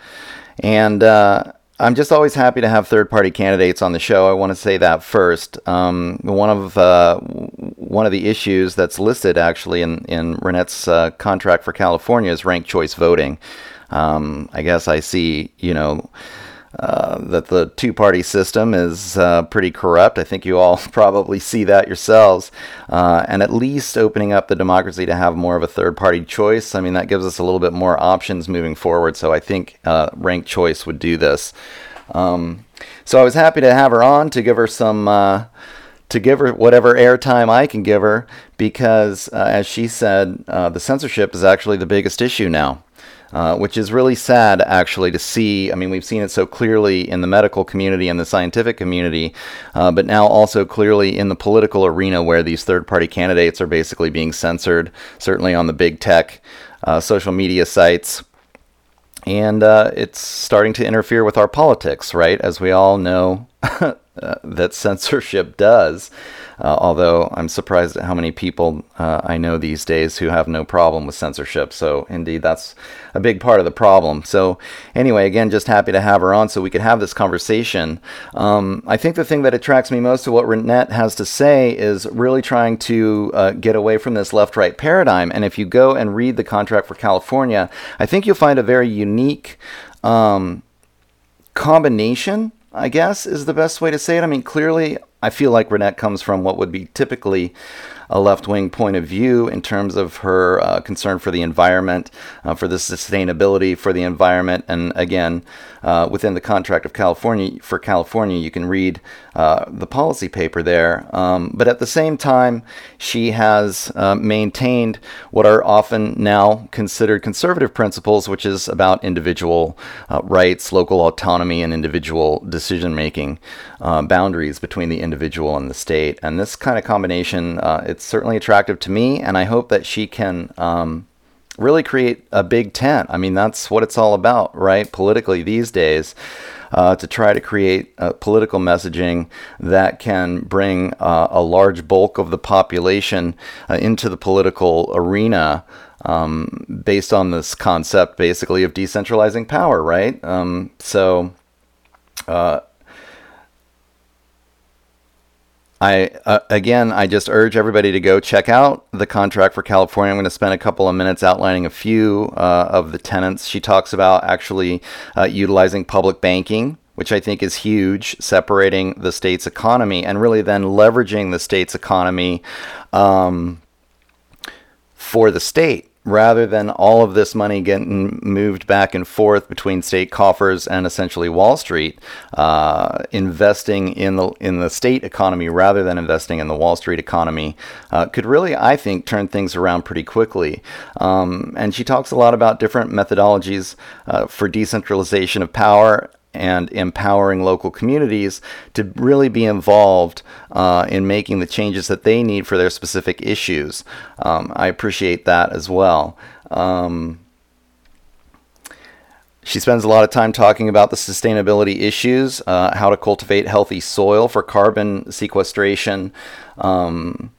And uh, I'm just always happy to have third-party candidates on the show. I want to say that first. Um, one of uh, one of the issues that's listed actually in in Reinette's uh, contract for California is ranked choice voting. Um, I guess I see, you know, uh, that the two-party system is uh, pretty corrupt. I think you all probably see that yourselves. Uh, and at least opening up the democracy to have more of a third-party choice. I mean, that gives us a little bit more options moving forward. So I think uh, ranked choice would do this. Um, so I was happy to have her on to give her some... Uh, to give her whatever airtime I can give her, because uh, as she said, uh, the censorship is actually the biggest issue now, uh, which is really sad actually to see. I mean, we've seen it so clearly in the medical community and the scientific community, uh, but now also clearly in the political arena where these third-party candidates are basically being censored, certainly on the big tech uh, social media sites. And uh, it's starting to interfere with our politics, right? As we all know that censorship does, uh, although I'm surprised at how many people uh, I know these days who have no problem with censorship. So indeed, that's a big part of the problem. So anyway, again, just happy to have her on so we could have this conversation. Um, I think the thing that attracts me most to what Reinette has to say is really trying to uh, get away from this left-right paradigm. And if you go and read the contract for California, I think you'll find a very unique um, combination, I guess, is the best way to say it. I mean, clearly, I feel like Reinette comes from what would be typically a left-wing point of view in terms of her uh, concern for the environment, uh, for the sustainability, for the environment. And again, uh, within the contract of California for California, you can read uh, the policy paper there. Um, but at the same time, she has uh, maintained what are often now considered conservative principles, which is about individual uh, rights, local autonomy, and individual decision-making, uh, boundaries between the individual and the state. And this kind of combination, uh, it's certainly attractive to me, and I hope that she can um, really create a big tent. I mean, that's what it's all about, right? Politically these days, uh, to try to create uh, political messaging that can bring uh, a large bulk of the population uh, into the political arena, um, based on this concept, basically, of decentralizing power, right? Um, so... Uh, I uh, again, I just urge everybody to go check out the contract for California. I'm going to spend a couple of minutes outlining a few uh, of the tenets. She talks about actually uh, utilizing public banking, which I think is huge, separating the state's economy and really then leveraging the state's economy um, for the state, rather than all of this money getting moved back and forth between state coffers and essentially Wall Street, uh, investing in the in the state economy rather than investing in the Wall Street economy, uh, could really, I think, turn things around pretty quickly. Um, and she talks a lot about different methodologies uh, for decentralization of power and empowering local communities to really be involved uh, in making the changes that they need for their specific issues. Um, I appreciate that as well. Um, she spends a lot of time talking about the sustainability issues, uh, how to cultivate healthy soil for carbon sequestration, um,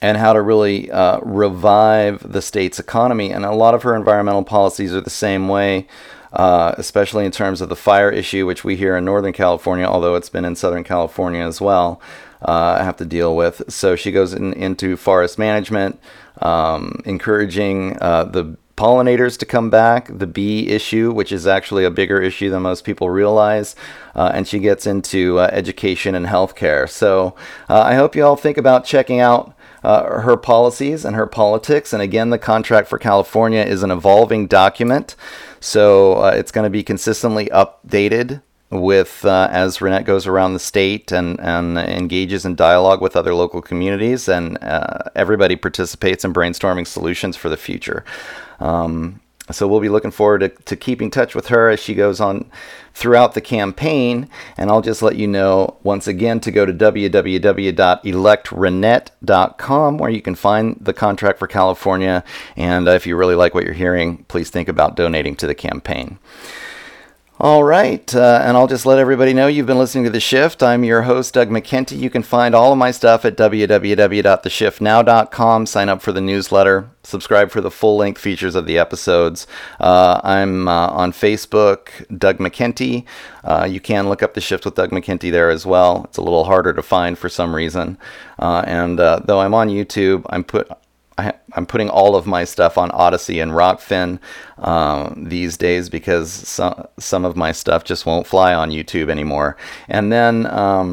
and how to really uh, revive the state's economy. And a lot of her environmental policies are the same way. Uh, especially in terms of the fire issue, which we here in Northern California, although it's been in Southern California as well, uh, have to deal with. So she goes in, into forest management, um, encouraging uh, the pollinators to come back, the bee issue, which is actually a bigger issue than most people realize, uh, and she gets into uh, education and healthcare. So uh, I hope you all think about checking out Uh, her policies and her politics. And again, the Contract for California is an evolving document, so uh, it's going to be consistently updated with uh, as Reinette goes around the state and, and engages in dialogue with other local communities, and uh, everybody participates in brainstorming solutions for the future. Um, so we'll be looking forward to, to keeping touch with her as she goes on throughout the campaign. And I'll just let you know once again to go to w w w dot elect reinette dot com, where you can find the Contract for California. And if you really like what you're hearing, please think about donating to the campaign. All right, uh, and I'll just let everybody know you've been listening to The Shift. I'm your host, Doug McKenty. You can find all of my stuff at w w w dot the shift now dot com. Sign up for the newsletter. Subscribe for the full-length features of the episodes. Uh, I'm uh, on Facebook, Doug McKenty. Uh, you can look up The Shift with Doug McKenty there as well. It's a little harder to find for some reason. Uh, and uh, though I'm on YouTube, I'm put... I, I'm putting all of my stuff on Odyssey and Rockfin um, these days, because some, some of my stuff just won't fly on YouTube anymore. And then... Um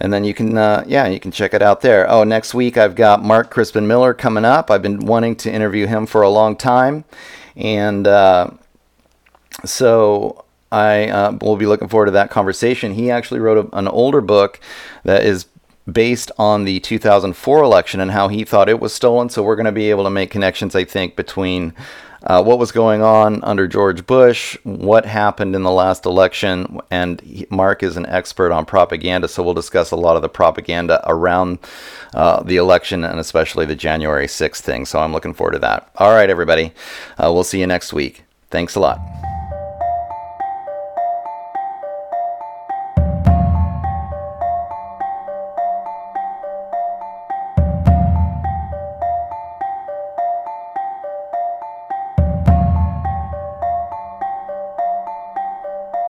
And then you can, uh, yeah, you can check it out there. Oh, next week I've got Mark Crispin Miller coming up. I've been wanting to interview him for a long time. And uh, so I uh, will be looking forward to that conversation. He actually wrote a, an older book that is based on the two thousand four election and how he thought it was stolen. So we're going to be able to make connections, I think, between uh, what was going on under George Bush, what happened in the last election, and he, Mark is an expert on propaganda. So we'll discuss a lot of the propaganda around uh, the election, and especially the January sixth thing. So I'm looking forward to that. All right, everybody. Uh, we'll see you next week. Thanks a lot.